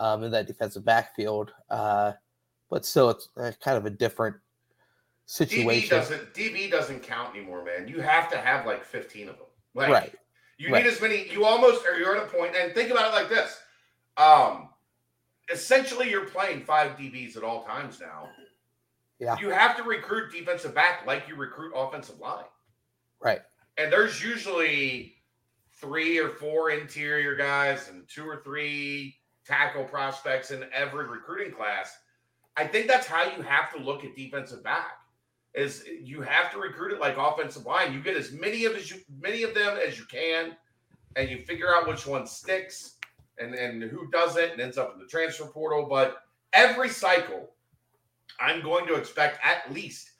in that defensive backfield, but still, it's kind of a different situation. DB doesn't count anymore, man. You have to have like 15 of them. Like, right. You need as many. You almost are. You're at a point, and think about it like this. Essentially, you're playing 5 DBs at all times now. Yeah. You have to recruit defensive back like you recruit offensive line. Right. And there's usually 3 or 4 interior guys and 2 or 3 tackle prospects in every recruiting class. I think that's how you have to look at defensive back. Is you have to recruit it like offensive line. You get as many of them as you can, and you figure out which one sticks and who doesn't, and ends up in the transfer portal. But every cycle, I'm going to expect at least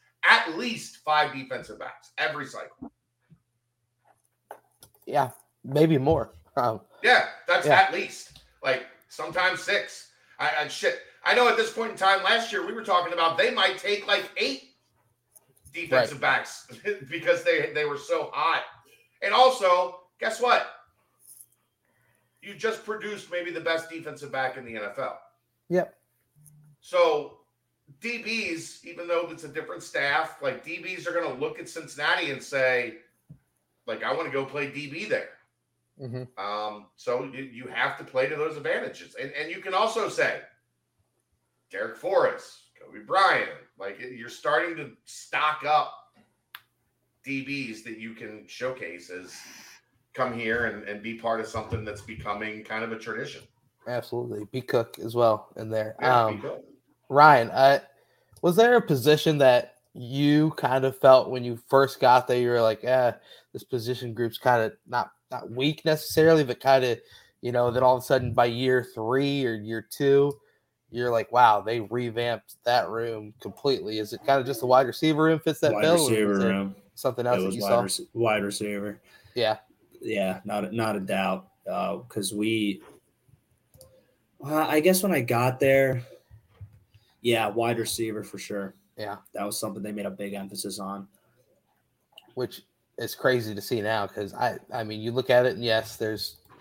5 defensive backs every cycle. Yeah, maybe more. At least like sometimes 6. I know at this point in time last year we were talking about they might take like 8. Defensive backs because they were so hot. And also, guess what? You just produced maybe the best defensive back in the NFL. Yep. So DBs, even though it's a different staff, like DBs are going to look at Cincinnati and say, like, I want to go play DB there. Mm-hmm. So you have to play to those advantages. And you can also say, Derek Forrest, Kobe Bryant, like you're starting to stock up DBs that you can showcase as come here and be part of something that's becoming kind of a tradition. Absolutely. B. Cook as well in there. Yeah, Ryan, was there a position that you kind of felt when you first got there, you were like, this position group's kind of not weak necessarily, but kind of, then all of a sudden by year 3 or year 2, you're like, wow, they revamped that room completely. Is it kind of just the wide receiver room fits that bill? Wide receiver room. Something else that you saw? Wide receiver. Yeah. Yeah, not a doubt. Because I guess when I got there, yeah, wide receiver for sure. Yeah. That was something they made a big emphasis on. Which is crazy to see now because, I mean, you look at it and, yes,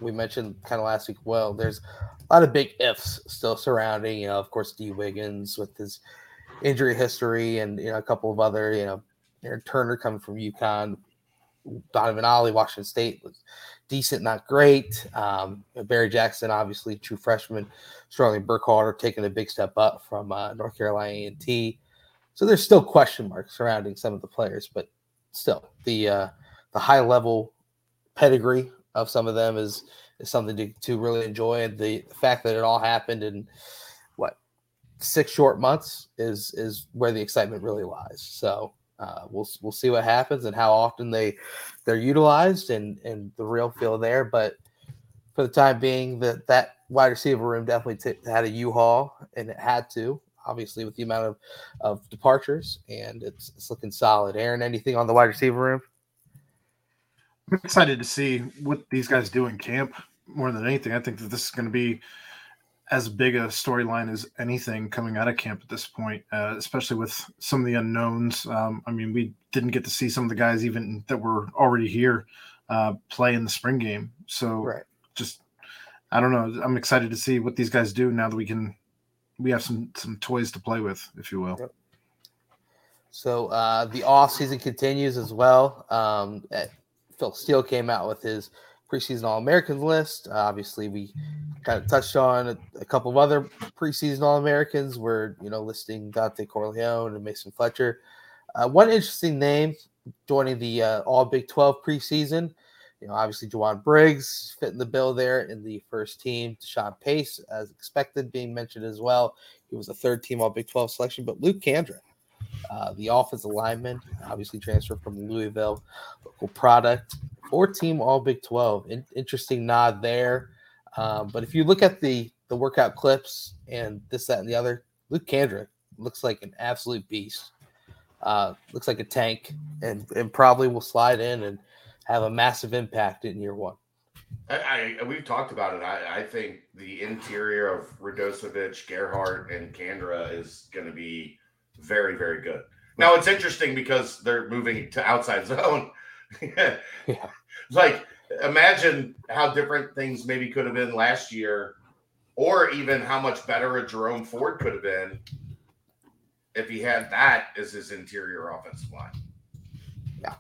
we mentioned kind of last week, well, there's a lot of big ifs still surrounding, of course, D. Wiggins with his injury history and, a couple of other, Aaron Turner coming from UConn, Donovan Ollie, Washington State was decent, not great. Barry Jackson, obviously, true freshman. Sterling Burkhalter taking a big step up from North Carolina A&T. So there's still question marks surrounding some of the players, but still the high-level pedigree of some of them is something to really enjoy. And the fact that it all happened in 6 short months is where the excitement really lies. So we'll see what happens and how often they're utilized and the real feel there. But for the time being, that wide receiver room definitely had a U-Haul, and it had to, obviously, with the amount of departures, and it's looking solid. Aaron, anything on the wide receiver room? I'm excited to see what these guys do in camp more than anything. I think that this is going to be as big a storyline as anything coming out of camp at this point, especially with some of the unknowns. I mean, we didn't get to see some of the guys even that were already here play in the spring game. So I don't know. I'm excited to see what these guys do now that we have some toys to play with, if you will. Yep. So the off season continues as well. Phil Steele came out with his preseason All-Americans list. Obviously, we kind of touched on a couple of other preseason All-Americans. We're, listing Dante Corleone and Mason Fletcher. One interesting name joining the All-Big 12 preseason, obviously Juwan Briggs fitting the bill there in the first team. Deshaun Pace, as expected, being mentioned as well. He was a third-team All-Big 12 selection, but Luke Kandra, the offensive lineman, obviously transferred from Louisville, local product, 4-team All-Big 12. Interesting nod there. But if you look at the workout clips and this, that, and the other, Luke Kandra looks like an absolute beast. Looks like a tank and probably will slide in and have a massive impact in year one. We've talked about it. I think the interior of Radosevic, Gerhardt, and Kandra is going to be very, very good. Now, it's interesting because they're moving to outside zone. Yeah. Like, imagine how different things maybe could have been last year, or even how much better a Jerome Ford could have been if he had that as his interior offensive line. Yeah.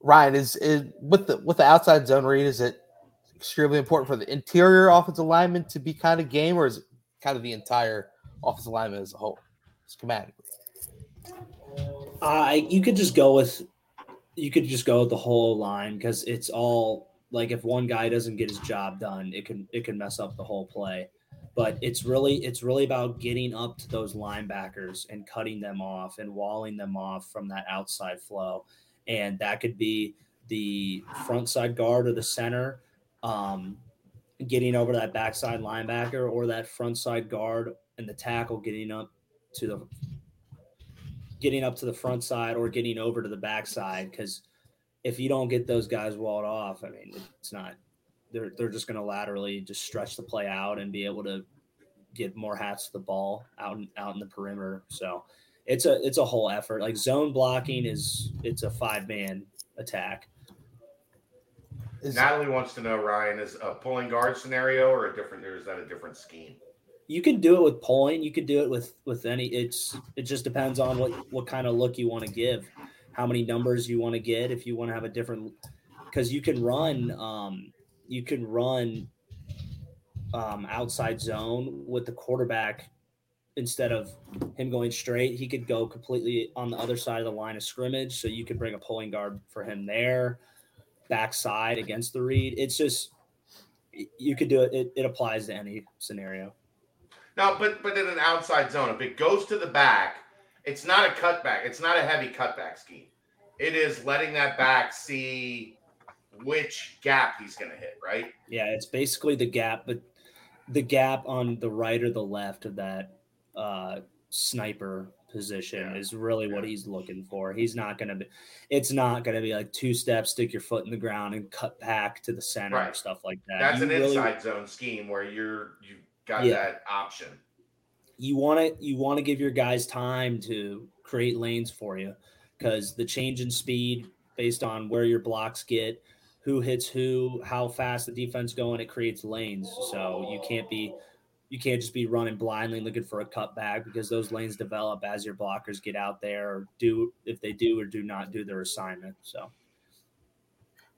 Ryan, is with the outside zone read, is it extremely important for the interior offensive lineman to be kind of game, or is it kind of the entire offensive lineman as a whole, schematically? You could just go with the whole line, because it's all like, if one guy doesn't get his job done, it can mess up the whole play. But it's really about getting up to those linebackers and cutting them off and walling them off from that outside flow. And that could be the front side guard or the center getting over that backside linebacker, or that front side guard and the tackle getting up to the front side or getting over to the backside. Because if you don't get those guys walled off, I mean, it's not – they're just going to laterally just stretch the play out and be able to get more hats to the ball out in the perimeter. So – It's a whole effort. Like, zone blocking it's a 5-man attack. Natalie wants to know, Ryan, is a pulling guard scenario or is that a different scheme? You can do it with pulling. You can do it with any. It just depends on what kind of look you want to give, how many numbers you want to get. If you want to have a different, because you can run outside zone with the quarterback. Instead of him going straight, he could go completely on the other side of the line of scrimmage. So you could bring a pulling guard for him there, backside against the read. It's just, you could do it. It applies to any scenario. No, but in an outside zone, if it goes to the back, it's not a cutback. It's not a heavy cutback scheme. It is letting that back see which gap he's going to hit, right? Yeah, it's basically the gap, but the gap on the right or the left of that sniper position is really what he's looking for. It's not going to be like two steps, stick your foot in the ground and cut back to the center or stuff like that. That's inside zone scheme where you've got that option. You want to give your guys time to create lanes for you, because the change in speed based on where your blocks get, who hits who, how fast the defense going, it creates lanes. So you can't just be running blindly looking for a cutback, because those lanes develop as your blockers get out there or do, if they do or do not do their assignment. So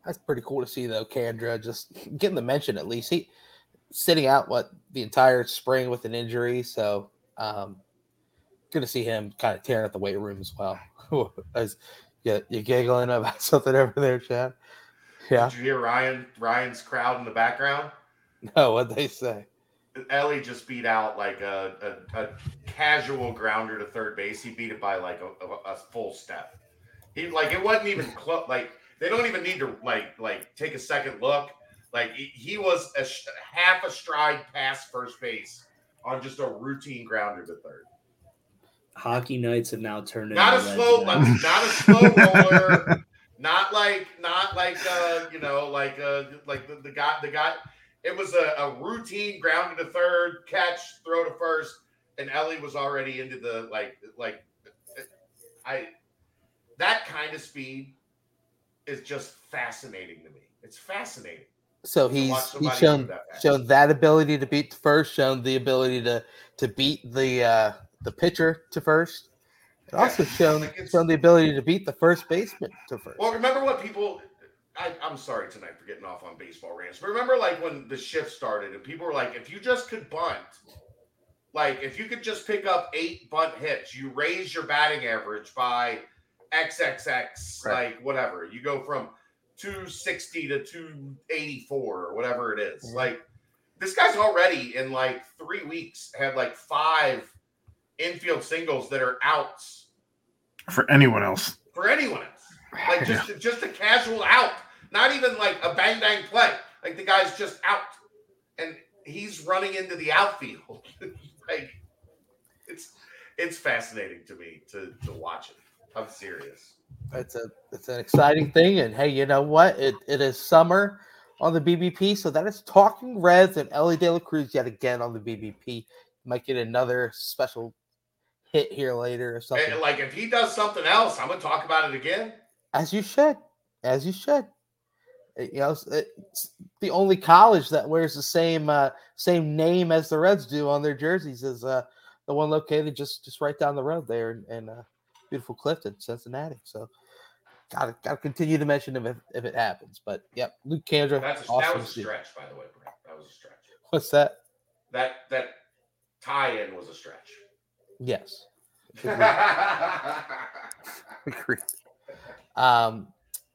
that's pretty cool to see, though. Kandra just getting the mention, at least. He sitting out the entire spring with an injury. So good to see him kind of tearing up the weight room as well. You giggling about something over there, Chad? Yeah. Did you hear Ryan's crowd in the background? No, what'd they say? Ellie just beat out like a casual grounder to third base. He beat it by like a full step. He it wasn't even close. Like, they don't even need to like take a second look. Like, he was half a stride past first base on just a routine grounder to third. Hockey nights have now turned into not a slow roller, not like the guy. It was a routine ground to the third, catch, throw to first, and Ellie was already into the that kind of speed is just fascinating to me. It's fascinating. So he's shown that ability to beat the first, shown the ability to beat the pitcher to first, and also shown the ability to beat the first baseman to first. Well, remember what people. I'm sorry tonight for getting off on baseball rants. But remember, when the shift started and people were like, if you just could bunt, if you could just pick up 8 bunt hits, you raise your batting average by XXX, right. Whatever. You go from 260 to 284 or whatever it is. Mm-hmm. This guy's already in 3 weeks had 5 infield singles that are outs. For anyone else. Just a casual out, not even a bang bang play. The guy's just out, and he's running into the outfield. It's fascinating to me to watch it. I'm serious. It's an exciting thing. And, hey, you know what? It is summer on the BBP, so that is Talking Reds and Ellie De La Cruz yet again on the BBP. Might get another special hit here later or something. And, like, if he does something else, I'm going to talk about it again. As you should. You know, it's the only college that wears the same name as the Reds do on their jerseys is the one located just right down the road there in beautiful Clifton, Cincinnati. So gotta continue to mention them if it happens. But yep, Luke Kandra. Awesome, that was a stretch, by the way, Brent. That was a stretch. What's that? That tie-in was a stretch. Yes. Agreed.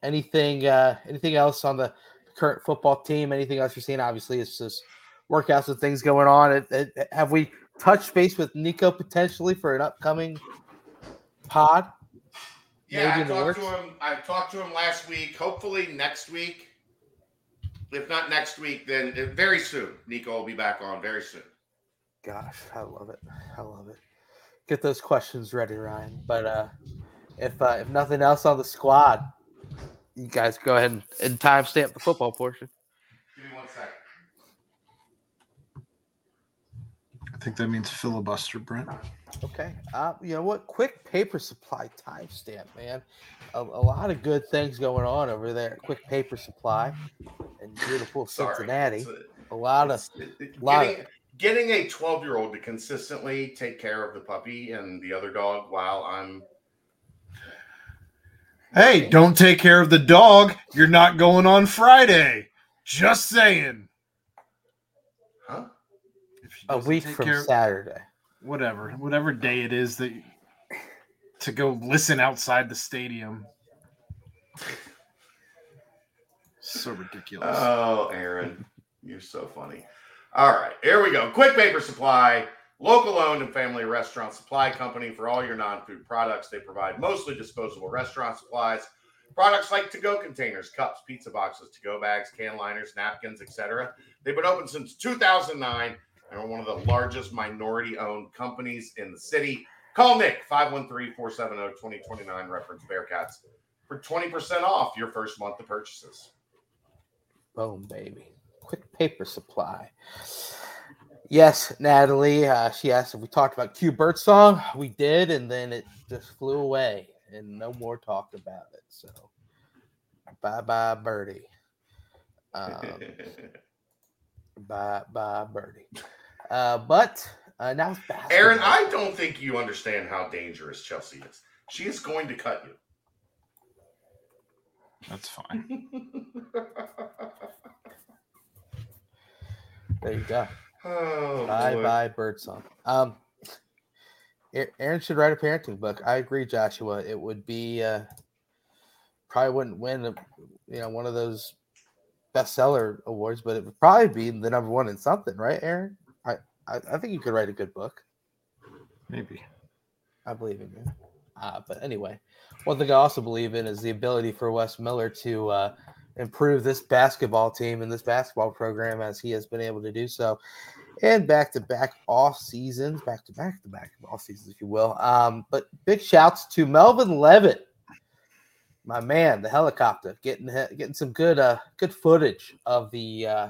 Anything else on the current football team? Anything else you're seeing? Obviously, it's just workouts and things going on. Have we touched base with Nico potentially for an upcoming pod? Yeah, I talked to him last week. Hopefully next week. If not next week, then very soon. Nico will be back on very soon. Gosh, I love it. Get those questions ready, Ryan. But if nothing else on the squad, you guys go ahead and timestamp the football portion. Give me 1 second. I think that means filibuster, Brent. Okay. You know what? Quick Paper Supply timestamp, man. A lot of good things going on over there at Quick Paper Supply in beautiful Cincinnati. Getting a 12-year-old to consistently take care of the puppy and the other dog while I'm... Hey, don't take care of the dog. You're not going on Friday. Just saying. Huh? A week from Saturday. Whatever day it is that to go listen outside the stadium. So ridiculous. Oh, Aaron, you're so funny. All right, here we go. Quick Paper Supply. Local owned and family restaurant supply company for all your non-food products. They provide mostly disposable restaurant supplies, products like to-go containers, cups, pizza boxes, to-go bags, can liners, napkins, etc. They've been open since 2009 and are one of the largest minority-owned companies in the city. Call Nick, 513-470-2029, reference Bearcats, for 20% off your first month of purchases. Boom, baby. Quick Paper Supply. Yes, Natalie, she asked if we talked about Quay Birdsong. We did, and then it just flew away, and no more talk about it. So, bye-bye, Birdie. Bye-bye, Birdie. But now it's basketball. Aaron, I don't think you understand how dangerous Chelsea is. She is going to cut you. That's fine. There you go. Oh, bye, Birdsong. Aaron should write a parenting book. I agree, Joshua. It would be probably wouldn't win, one of those bestseller awards, but it would probably be the number one in something, right, Aaron? I think you could write a good book. Maybe. I believe in you. But anyway, one thing I also believe in is the ability for Wes Miller to improve this basketball team and this basketball program as he has been able to do so. And back-to-back off seasons, if you will. But big shouts to Melvin Levitt, my man, the helicopter, getting some good footage of the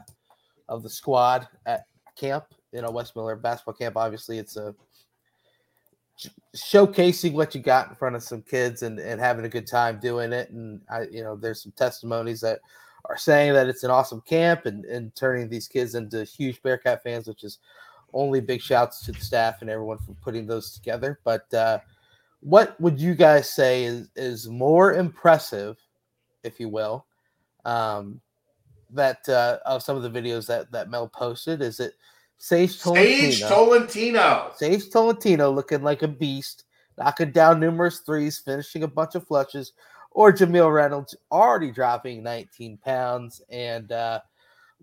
squad at camp, Wes Miller basketball camp. Obviously, it's a showcasing what you got in front of some kids and having a good time doing it. And I there's some testimonies that are saying that it's an awesome camp and turning these kids into huge Bearcat fans, which is only big shouts to the staff and everyone for putting those together. But what would you guys say is more impressive, if you will, that of some of the videos that Mel posted? Is it Sage Tolentino looking like a beast, knocking down numerous threes, finishing a bunch of flushes, or Jameel Reynolds already dropping 19 pounds and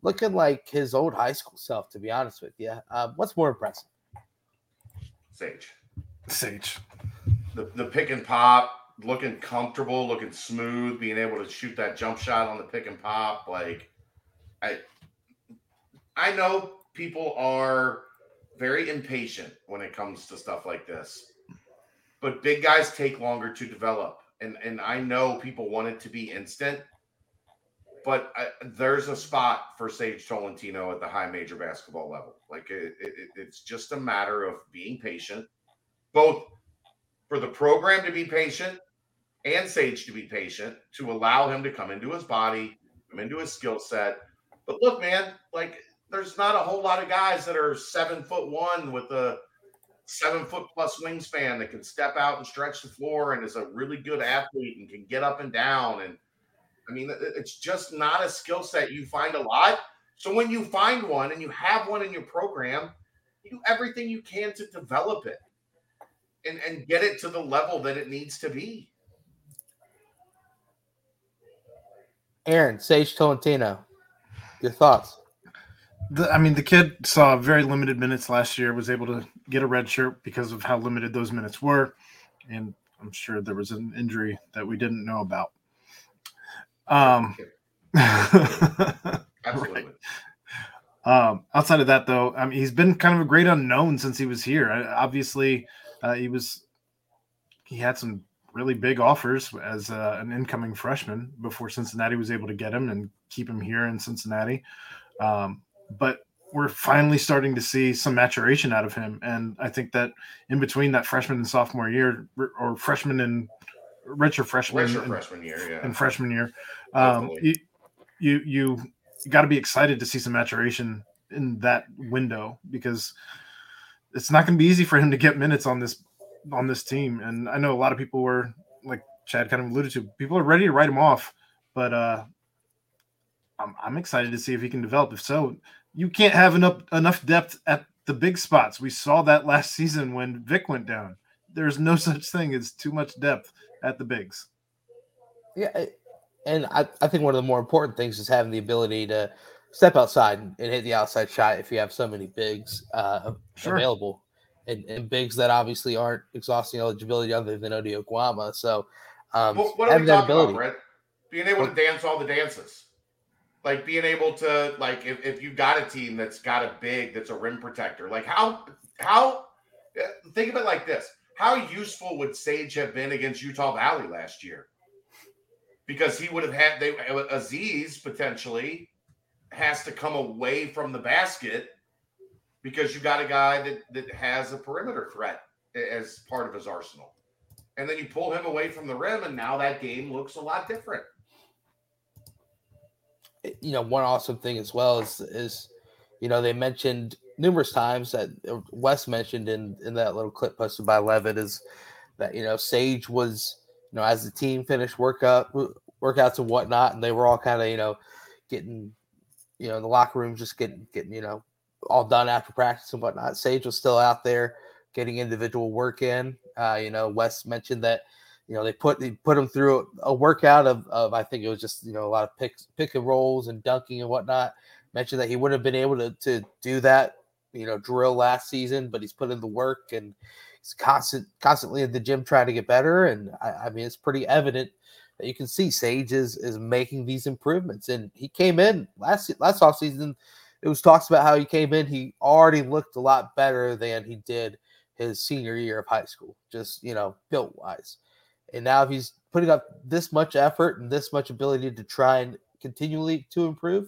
looking like his old high school self, to be honest with you? What's more impressive? Sage. The pick and pop, looking comfortable, looking smooth, being able to shoot that jump shot on the pick and pop. Like, I know people are very impatient when it comes to stuff like this. But big guys take longer to develop. And I know people want it to be instant, but there's a spot for Sage Tolentino at the high major basketball level. Like it's just a matter of being patient, both for the program to be patient and Sage to be patient, to allow him to come into his body, come into his skill set. But look, man, like there's not a whole lot of guys that are 7'1" with a 7-foot-plus wingspan that can step out and stretch the floor and is a really good athlete and can get up and down. And, I mean, it's just not a skill set you find a lot. So when you find one and you have one in your program, you do everything you can to develop it and get it to the level that it needs to be. Aaron, Sage Tolentino, your thoughts? The kid saw very limited minutes last year, was able to get a red shirt because of how limited those minutes were. And I'm sure there was an injury that we didn't know about. Absolutely. Right. Outside of that, though, he's been kind of a great unknown since he was here. He had some really big offers as an incoming freshman before Cincinnati was able to get him and keep him here in Cincinnati. But we're finally starting to see some maturation out of him. And I think that in between that freshman and sophomore year, or freshman and freshman year, you got to be excited to see some maturation in that window, because it's not going to be easy for him to get minutes on this team. And I know a lot of people were, like Chad kind of alluded to, people are ready to write him off, but I'm excited to see if he can develop. If so, you can't have enough depth at the big spots. We saw that last season when Vic went down. There's no such thing as too much depth at the bigs. Yeah, and I think one of the more important things is having the ability to step outside and hit the outside shot if you have so many bigs available. And bigs that obviously aren't exhausting eligibility other than Odio Guama. So what are we talking about, Brett? Being able to dance all the dances. Like being able to, like, if you got a team that's got a big, that's a rim protector, like how think of it like this. How useful would Sage have been against Utah Valley last year? Because he would have had, Aziz potentially has to come away from the basket because you got a guy that has a perimeter threat as part of his arsenal. And then you pull him away from the rim, and now that game looks a lot different. You know, one awesome thing as well is they mentioned numerous times that Wes mentioned in that little clip posted by Levitt is that, Sage was, as the team finished workouts and whatnot, and they were all kind of, getting, in the locker room, just getting, all done after practice and whatnot. Sage was still out there getting individual work in. Wes mentioned that, they put him through a workout of I think it was just, a lot of pick and rolls and dunking and whatnot. Mentioned that he wouldn't have been able to do that, drill last season, but he's put in the work and he's constantly at the gym trying to get better. And I mean, it's pretty evident that you can see Sage is making these improvements. And he came in last offseason. It was talks about how he came in. He already looked a lot better than he did his senior year of high school, just, built wise. And now if he's putting up this much effort and this much ability to try and continually to improve,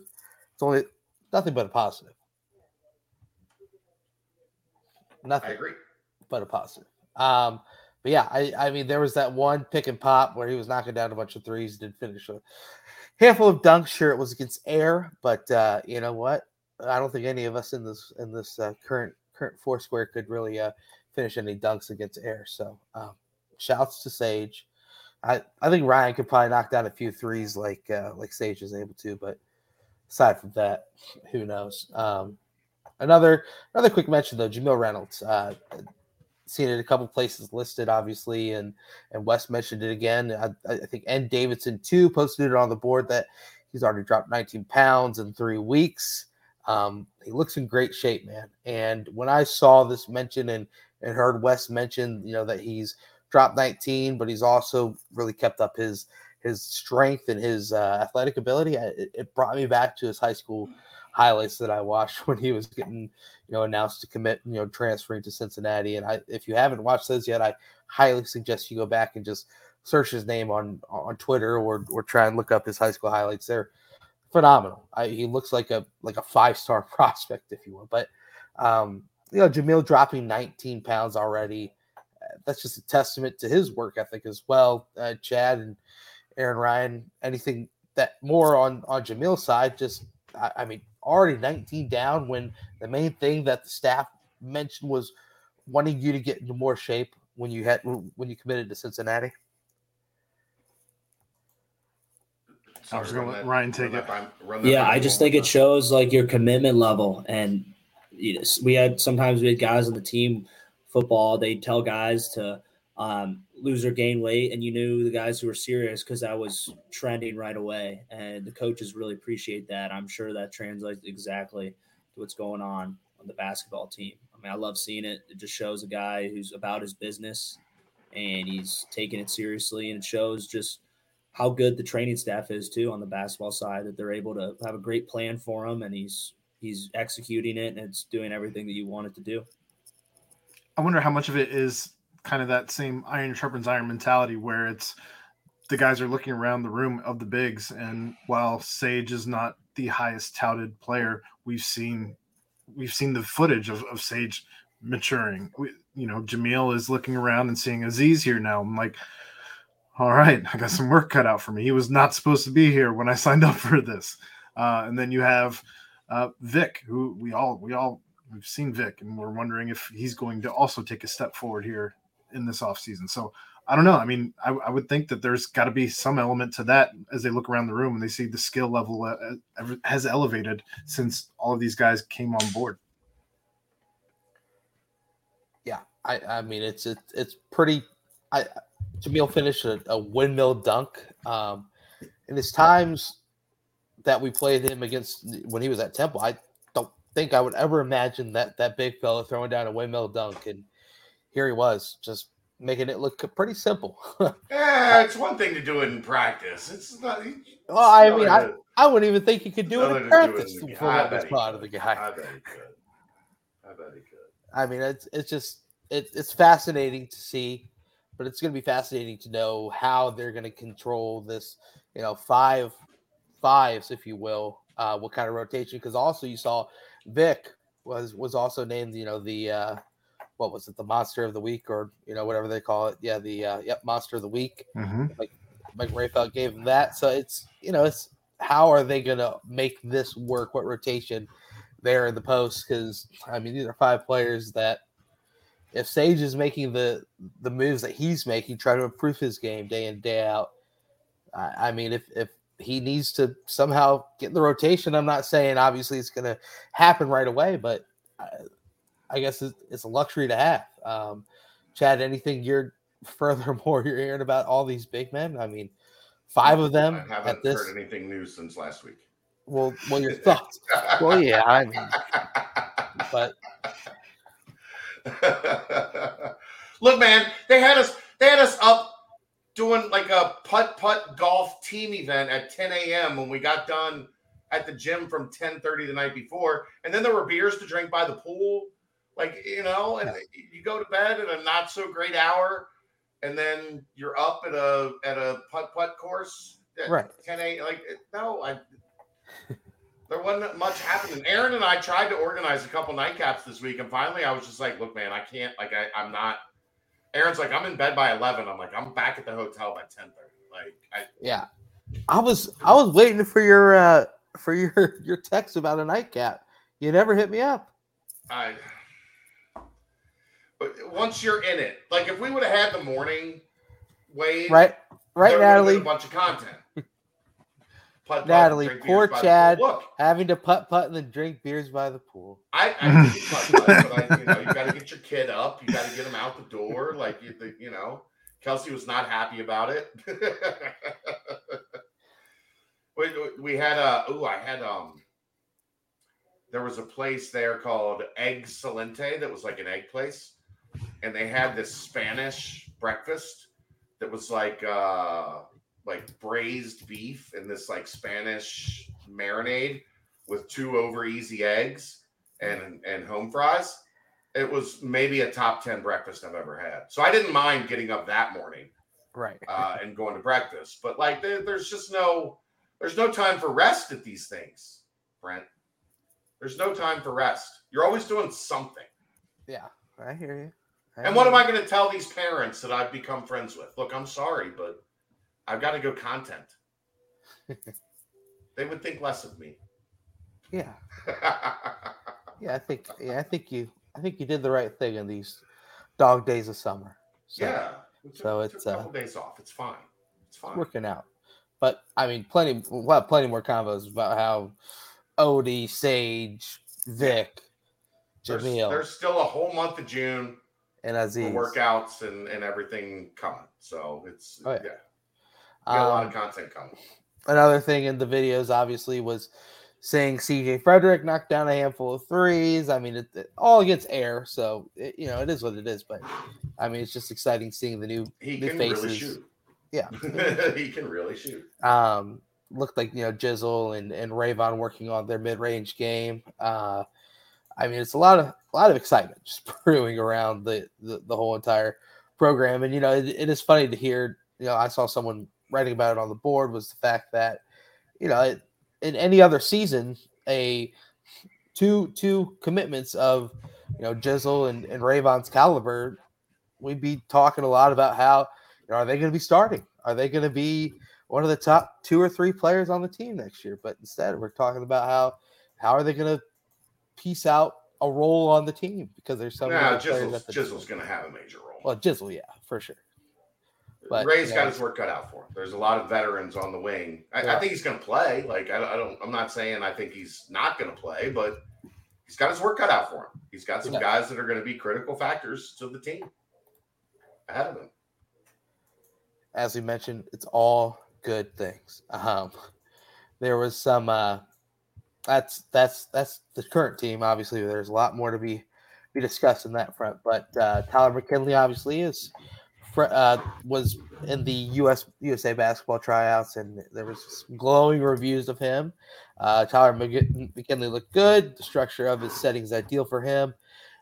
it's only nothing but a positive. Nothing I agree. But a positive. But yeah, I mean, there was that one pick and pop where he was knocking down a bunch of threes, didn't finish with a handful of dunks. Sure, it was against Air, but you know what? I don't think any of us in this current Foursquare could really finish any dunks against Air. So, shouts to Sage. I think Ryan could probably knock down a few threes like Sage is able to, but aside from that, who knows? Another quick mention though, Jameel Reynolds. Seen it a couple places listed, obviously, and Wes mentioned it again. I think N. Davidson too posted it on the board that he's already dropped 19 pounds in 3 weeks. He looks in great shape, man. And when I saw this mention and heard Wes mention, that he's dropped 19, but he's also really kept up his strength and his athletic ability. It brought me back to his high school highlights that I watched when he was getting, announced to commit, transferring to Cincinnati. And if you haven't watched those yet, I highly suggest you go back and just search his name on Twitter or try and look up his high school highlights. They're phenomenal. He looks like a five-star prospect, if you will. But, Jameel dropping 19 pounds already. That's just a testament to his work ethic as well. Chad and Aaron Ryan, anything that more on Jameel's side, just, already 19 down when the main thing that the staff mentioned was wanting you to get into more shape when you committed to Cincinnati. I was going to let Ryan take it. I just think it shows like your commitment level. And we had guys on the team football, they tell guys to lose or gain weight, and you knew the guys who were serious because that was trending right away. And the coaches really appreciate that. I'm sure that translates exactly to what's going on the basketball team. I love seeing it. It just shows a guy who's about his business and he's taking it seriously. And it shows just how good the training staff is too on the basketball side, that they're able to have a great plan for him, and he's executing it, and it's doing everything that you want it to do. I wonder how much of it is kind of that same iron sharpens iron mentality where it's the guys are looking around the room of the bigs. And while Sage is not the highest touted player, we've seen the footage of Sage maturing. Jameel is looking around and seeing Aziz here now. I'm like, all right, I got some work cut out for me. He was not supposed to be here when I signed up for this. And then you have Vic, who we've seen Vic, and we're wondering if he's going to also take a step forward here in this offseason. So I don't know. I would think that there's got to be some element to that as they look around the room and they see the skill level has elevated since all of these guys came on board. Yeah, it's pretty. Jameel finished a windmill dunk, and there's times that we played him against when he was at Temple. I think I would ever imagine that big fella throwing down a windmill dunk, and here he was just making it look pretty simple. It's one thing to do it in practice. It's not. I wouldn't even think he could do it in practice. I bet he could. It's fascinating to see, but it's going to be fascinating to know how they're going to control this, five fives, if you will. What kind of rotation? Because also you saw Vic was also named, the monster of the week or, whatever they call it. Yeah. The monster of the week. Mm-hmm. Like Mike Rayfeld gave him that. So it's how are they going to make this work? What rotation there in the post? Cause these are five players that if Sage is making the moves that he's making, trying to improve his game day in, day out. If he needs to somehow get in the rotation. I'm not saying obviously it's going to happen right away, but I guess it's a luxury to have. Chad, anything you're hearing about all these big men? Five of them. I haven't heard anything new since last week. Well, your thoughts? Well, yeah, but look, man, they had us up. Doing like a putt-putt golf team event at 10 a.m. when we got done at the gym from 10:30 the night before. And then there were beers to drink by the pool. And you go to bed at a not so great hour, and then you're up at a putt-putt course at 10 a.m. There wasn't much happening. Aaron and I tried to organize a couple nightcaps this week, and finally I was just like, look, man, I can't, I'm not. Aaron's like, I'm in bed by 11. I'm like, I'm back at the hotel by 10:30. I was waiting for your text about a nightcap. You never hit me up. But once you're in it, if we would have had the morning wave, right, Natalie, a bunch of content. Putt, Natalie, poor Chad, having to putt and then drink beers by the pool. I putt, but you got to get your kid up. You got to get him out the door. Kelsey was not happy about it. we had there was a place there called Egg Salente that was like an egg place, and they had this Spanish breakfast that was like braised beef in this Spanish marinade with two over easy eggs and home fries. It was maybe a top 10 breakfast I've ever had. So I didn't mind getting up that morning, right, and going to breakfast. But like, there's just no time for rest at these things, Brent. There's no time for rest. You're always doing something. Yeah, I hear you. And what am I going to tell these parents that I've become friends with? Look, I'm sorry, but I've got to go content. They would think less of me. Yeah. I think you did the right thing in these dog days of summer. So, yeah. It's a couple days off. It's fine. It's fine. Working out. But I mean, we'll have plenty more combos about how Odie, Sage, Vic, Jameel. There's still a whole month of June and Aziz for workouts and everything coming. So it's we got a lot of content coming. Another thing in the videos, obviously, was saying CJ Frederick knocked down a handful of threes. I mean, it all gets air, so it is what it is. But I mean, it's just exciting seeing the new faces. Really shoot. Yeah, he can really shoot. Looked like Jizzle and Rayvon working on their mid-range game. I mean, it's a lot of excitement just brewing around the whole entire program. And it is funny to hear. I saw someone writing about it on the board was the fact that in any other season, a two commitments of, Jizzle and Rayvon's caliber, we'd be talking a lot about how, are they going to be starting? Are they going to be one of the top two or three players on the team next year? But instead, we're talking about how are they going to piece out a role on the team? Because there's some Jizzle's going to have a major role. Well, Jizzle, yeah, for sure. But, Ray's got his work cut out for him. There's a lot of veterans on the wing. I think he's going to play. Like I'm not saying I think he's not going to play, but he's got his work cut out for him. He's got some guys that are going to be critical factors to the team ahead of him. As we mentioned, it's all good things. There was some. That's the current team. Obviously, there's a lot more to be discussed in that front. But Tyler McKinley obviously is. Was in the USA Basketball tryouts, and there was some glowing reviews of him. Tyler McKinley looked good. The structure of his setting is ideal for him.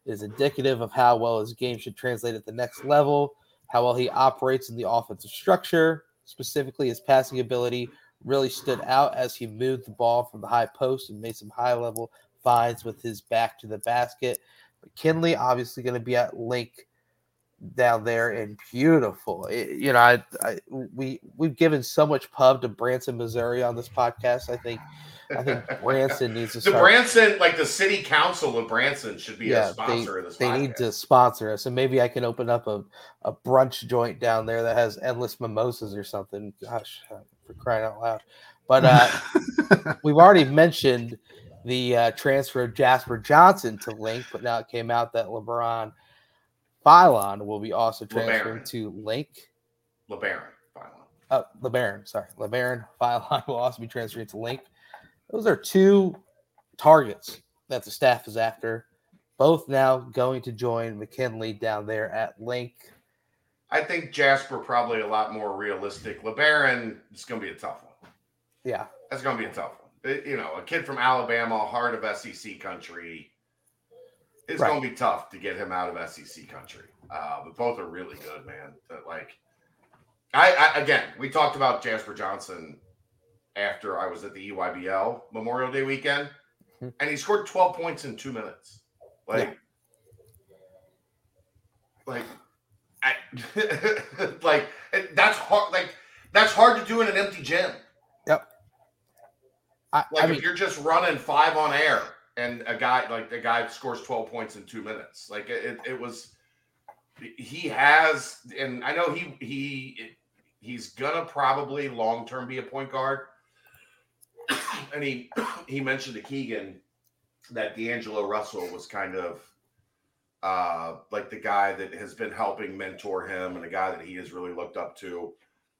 It is indicative of how well his game should translate at the next level, how well he operates in the offensive structure. Specifically, his passing ability really stood out as he moved the ball from the high post and made some high-level finds with his back to the basket. McKinley obviously going to be at Lake down there and beautiful. We've given so much pub to Branson, Missouri on this podcast. I think Branson needs to start. Branson, like the city council of Branson should be a sponsor of this podcast. They need to sponsor us, and maybe I can open up a brunch joint down there that has endless mimosas or something. Gosh, for crying out loud. But we've already mentioned the transfer of Jasper Johnson to Link, but now it came out that LeBaron Bylon will be also transferring to Link. LeBaron Bylon will also be transferring to Link. Those are two targets that the staff is after. Both now going to join McKinley down there at Link. I think Jasper probably a lot more realistic. LeBaron is going to be a tough one. Yeah. That's going to be a tough one. A kid from Alabama, heart of SEC country. It's going to be tough to get him out of SEC country, but both are really good, man. But we talked about Jasper Johnson after I was at the EYBL Memorial Day weekend, and he scored 12 points in 2 minutes. That's hard. Like that's hard to do in an empty gym. Yep. If you're just running five on air. And a guy scores 12 points in 2 minutes. Like it was, he has, and I know he's gonna probably long term be a point guard. And he mentioned to Keegan that D'Angelo Russell was kind of the guy that has been helping mentor him and a guy that he has really looked up to.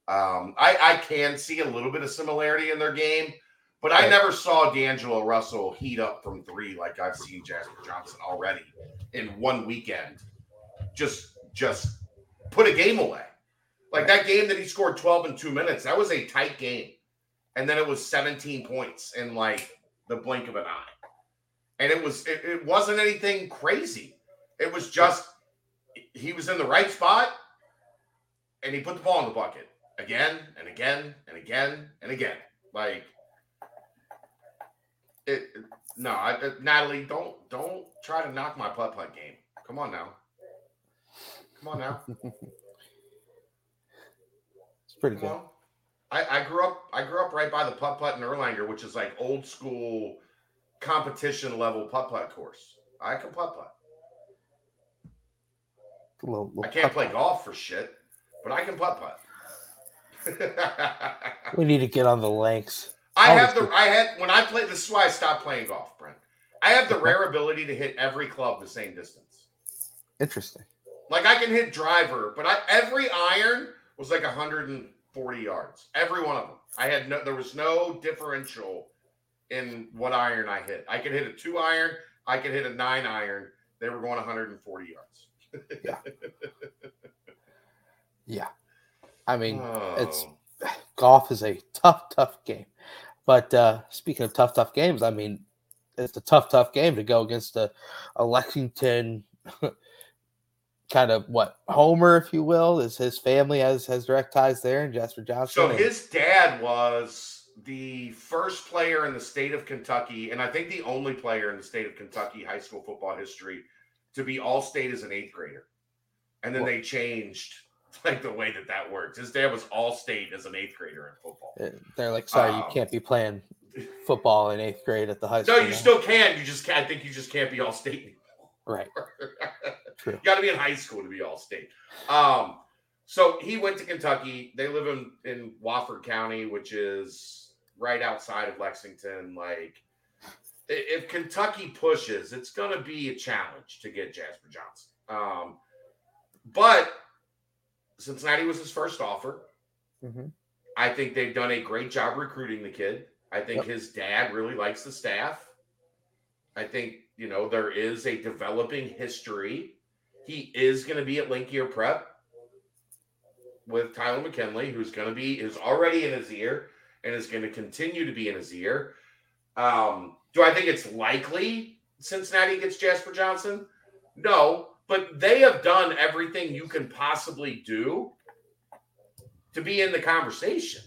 I can see a little bit of similarity in their game. But I never saw D'Angelo Russell heat up from three like I've seen Jasper Johnson already in one weekend. Just put a game away. Like that game that he scored 12 in 2 minutes, that was a tight game. And then it was 17 points in like the blink of an eye. And it wasn't anything crazy. It was just he was in the right spot, and he put the ball in the bucket again and again and again and again. Like it. No, Natalie, don't try to knock my putt-putt game. Come on now. It's pretty good. I grew up right by the putt-putt in Erlanger, which is like old school competition level putt-putt course. I can putt-putt. I can't play golf for shit, but I can putt-putt. We need to get on the links. When I played, this is why I stopped playing golf, Brent. I have the rare ability to hit every club the same distance. Interesting. Like I can hit driver, but every iron was like 140 yards. Every one of them. There was no differential in what iron I hit. I could hit a 2-iron. I could hit a 9-iron. They were going 140 yards. Yeah. Yeah. I mean, golf is a tough game. But speaking of tough games, I mean, it's a tough game to go against a Lexington kind of homer, if you will. Is his family has direct ties there, and Jasper Johnson. So his dad was the first player in the state of Kentucky, and I think the only player in the state of Kentucky high school football history to be all-state as an 8th grader. And then they changed the way that works. His dad was all-state as an 8th grader in football. They're like, sorry, you can't be playing football in 8th grade at the high school. No, you still can. I think you just can't be all-state. Right. True. You got to be in high school to be all-state. So he went to Kentucky. They live in Wofford County, which is right outside of Lexington. Like, if Kentucky pushes, it's going to be a challenge to get Jasper Johnson. But Cincinnati was his first offer. Mm-hmm. I think they've done a great job recruiting the kid. I think his dad really likes the staff. I think, there is a developing history. He is going to be at Linkier Prep with Tyler McKinley, who's already in his ear and is going to continue to be in his ear. Do I think it's likely Cincinnati gets Jasper Johnson? No. But they have done everything you can possibly do to be in the conversation.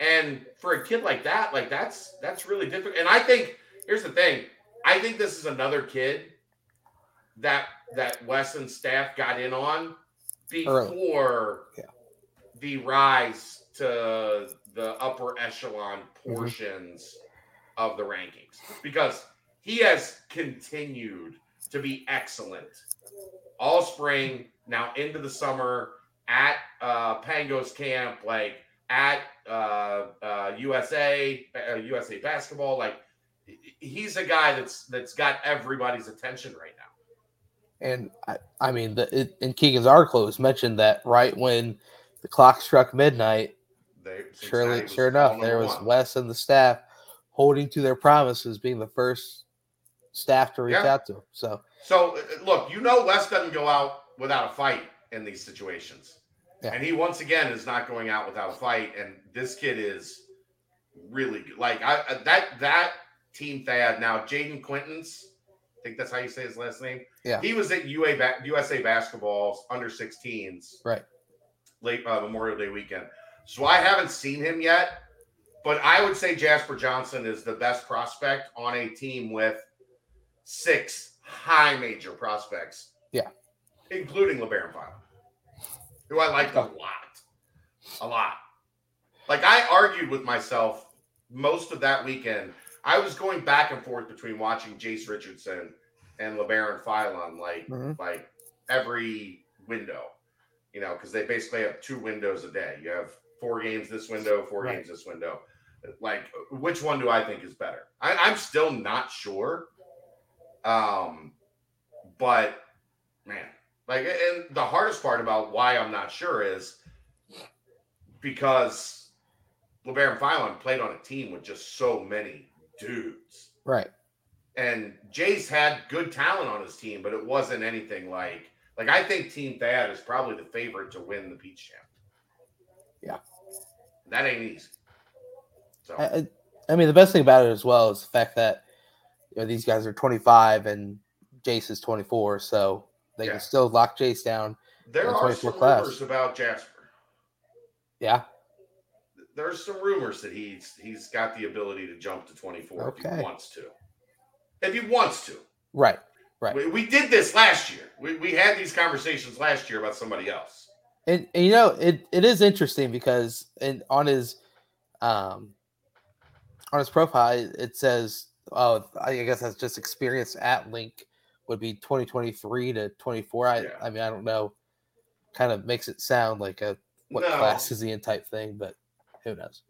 And for a kid like that, that's really difficult. And I think, here's the thing. I think this is another kid that Wes and staff got in on before the rise to the upper echelon portions of the rankings. Because he has continued to be excellent all spring, now into the summer, at Pango's camp, at USA Basketball. He's a guy that's got everybody's attention right now. And I mean, in Keegan's article, it was mentioned that right when the clock struck midnight, sure enough, there was Wes and the staff holding to their promises, being the first staff to reach out to him. So look, Wes doesn't go out without a fight in these situations. Yeah. And he once again is not going out without a fight. And this kid is really good. That team Thad now, Jaden Quintons, I think that's how you say his last name. Yeah. He was at USA Basketball's under 16s. Right. Late Memorial Day weekend. So I haven't seen him yet, but I would say Jasper Johnson is the best prospect on a team with 6 high major prospects. Yeah. Including LeBaron Fowler, who I liked a lot. I argued with myself most of that weekend. I was going back and forth between watching Jace Richardson and LeBaron Fowler every window, because they basically have 2 windows a day. You have 4 games this window, 4 games this window. Which one do I think is better? I'm still not sure. But man, and the hardest part about why I'm not sure is because LeBaron Fowler played on a team with just so many dudes. Right. And Jace had good talent on his team, but it wasn't anything like I think Team Thad is probably the favorite to win the Peach Jam. Yeah. That ain't easy. So I mean, the best thing about it as well is the fact that, you know, these guys are 25 and Jace is 24, so they can still lock Jace down. There are some rumors about Jasper. Yeah. There's some rumors that he's got the ability to jump to 24 if he wants to. If he wants to. Right, right. We did this last year. We had these conversations last year about somebody else. And you know, it is interesting because on his profile, it says, oh, I guess that's just experience at Link would be 2023 to 24. I mean, I don't know. Kind of makes it sound like class is he in type thing, but who knows?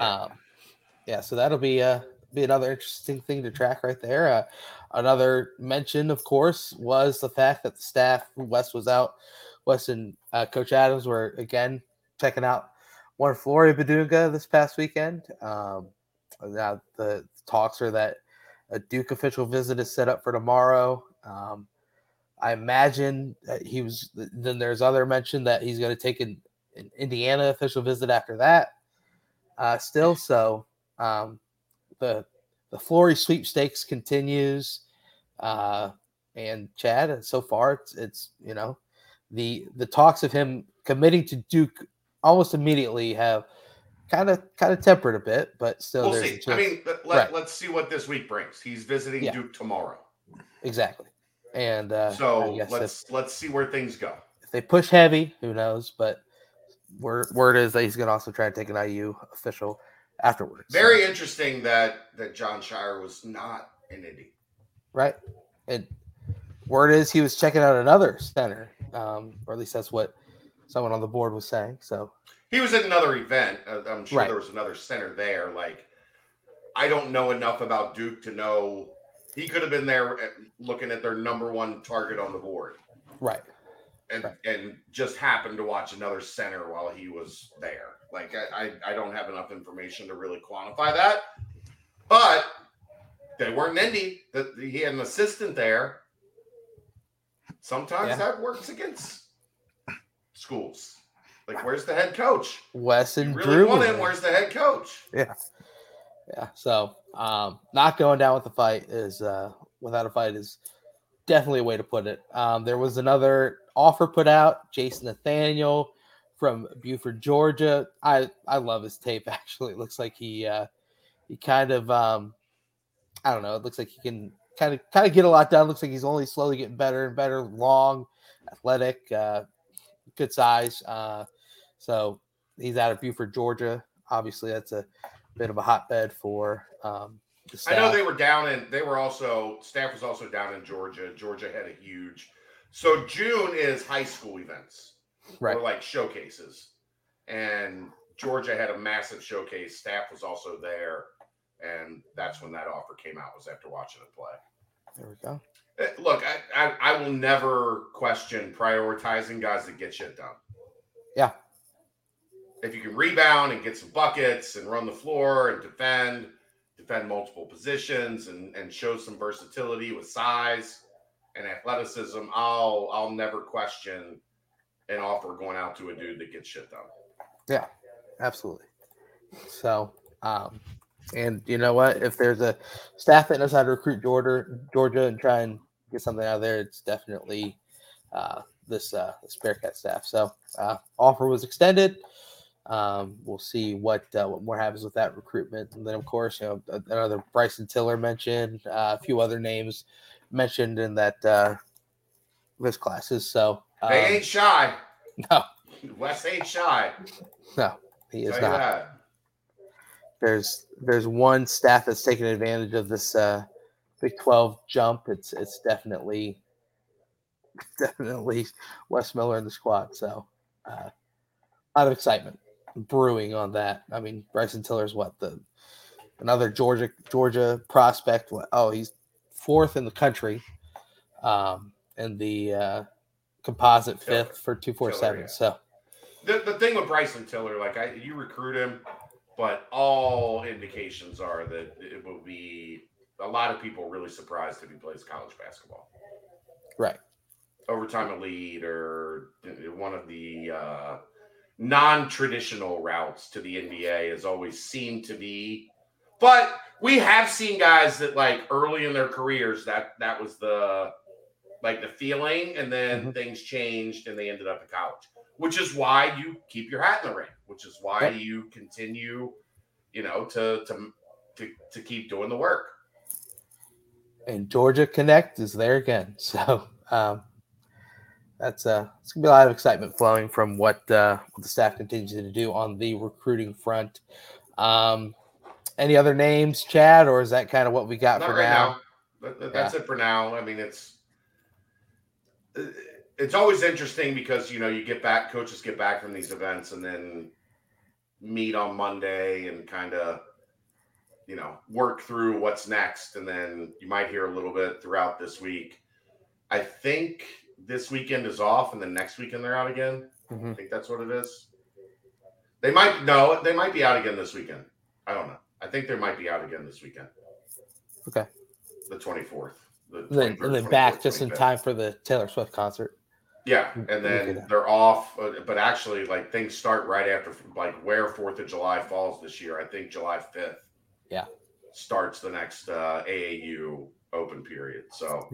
So that'll be another interesting thing to track right there. Another mention, of course, was the fact that the staff, Wes was out, Wes and Coach Adams were, again, checking out one Flory Badunga this past weekend. Now the talks are that a Duke official visit is set up for tomorrow. I imagine that there's other mention that he's going to take an Indiana official visit after that. The Flory sweepstakes continues. And Chad, so far it's you know, the talks of him committing to Duke almost immediately have kind of tempered a bit, but still. We'll see. I mean, let's see what this week brings. He's visiting Duke tomorrow. Exactly. And so let's see where things go. If they push heavy, who knows? But word is that he's going to also try to take an IU official afterwards. Very interesting that John Shire was not in Indy. Right. And word is he was checking out another center, or at least that's what someone on the board was saying. So he was at another event. I'm sure there was another center there. Like, I don't know enough about Duke to know. He could have been there looking at their number one target on the board. Right. And just happened to watch another center while he was there. Like, I don't have enough information to really quantify that. But they weren't Indy. He had an assistant there. Sometimes that works against schools. Like, where's the head coach? Wes and Drew. You really want him, where's the head coach? Yeah. Yeah, so not going down with a fight is without a fight is definitely a way to put it. There was another offer put out, Jason Nathaniel from Buford, Georgia. I love his tape, actually. It looks like he kind of I don't know. It looks like he can kind of get a lot done. It looks like he's only slowly getting better and better. Long, athletic, good size. So he's out of Buford, Georgia. Obviously, that's a bit of a hotbed for the staff. I know staff was also down in Georgia. Georgia had a huge. So June is high school events, right? Or like showcases, and Georgia had a massive showcase. Staff was also there, and that's when that offer came out. Was after watching it play. There we go. Look, I will never question prioritizing guys that get shit done. Yeah. If you can rebound and get some buckets and run the floor and defend multiple positions and show some versatility with size and athleticism, I'll never question an offer going out to a dude that gets shit done. Yeah, absolutely. So, and you know what? If there's a staff that knows how to recruit Georgia and try and get something out of there, it's definitely this Bearcat staff. So, offer was extended. We'll see what more happens with that recruitment. And then, of course, you know, another Bryson Tiller mentioned, a few other names mentioned in that list classes. So they ain't shy. No. Wes ain't shy. No, he is not. That. There's one staff that's taking advantage of this Big 12 jump. It's definitely Wes Miller in the squad. So a lot of excitement brewing on that. I mean, Bryson Tiller's another Georgia prospect. He's fourth in the country, and the composite fifth for 247. Yeah. So the thing with Bryson Tiller, like you recruit him, but all indications are that it will be a lot of people really surprised if he plays college basketball. Right. Overtime elite or one of the non-traditional routes to the NBA has always seemed to be But we have seen guys that, like, early in their careers, that was the, like, the feeling, and then things changed and they ended up in college, which is why you keep your hat in the ring, which is why you continue, you know, to keep doing the work. And Georgia Connect is there again. So it's going to be a lot of excitement flowing from what the staff continues to do on the recruiting front. Any other names, Chad, or is that kind of what we got for now? That's it for now. I mean, it's always interesting because, you know, you get back, coaches get back from these events and then meet on Monday and kind of, you know, work through what's next. And then you might hear a little bit throughout this week. I think this weekend is off and then next weekend they're out again. I think that's what it is. They might be out again this weekend. I don't know. I think they might be out again this weekend. Okay. The 24th. And then back just in time for the Taylor Swift concert. Yeah, and then they're off. But actually, like, things start right after, like, where 4th of July falls this year. I think July 5th. Yeah. Starts the next AAU open period. So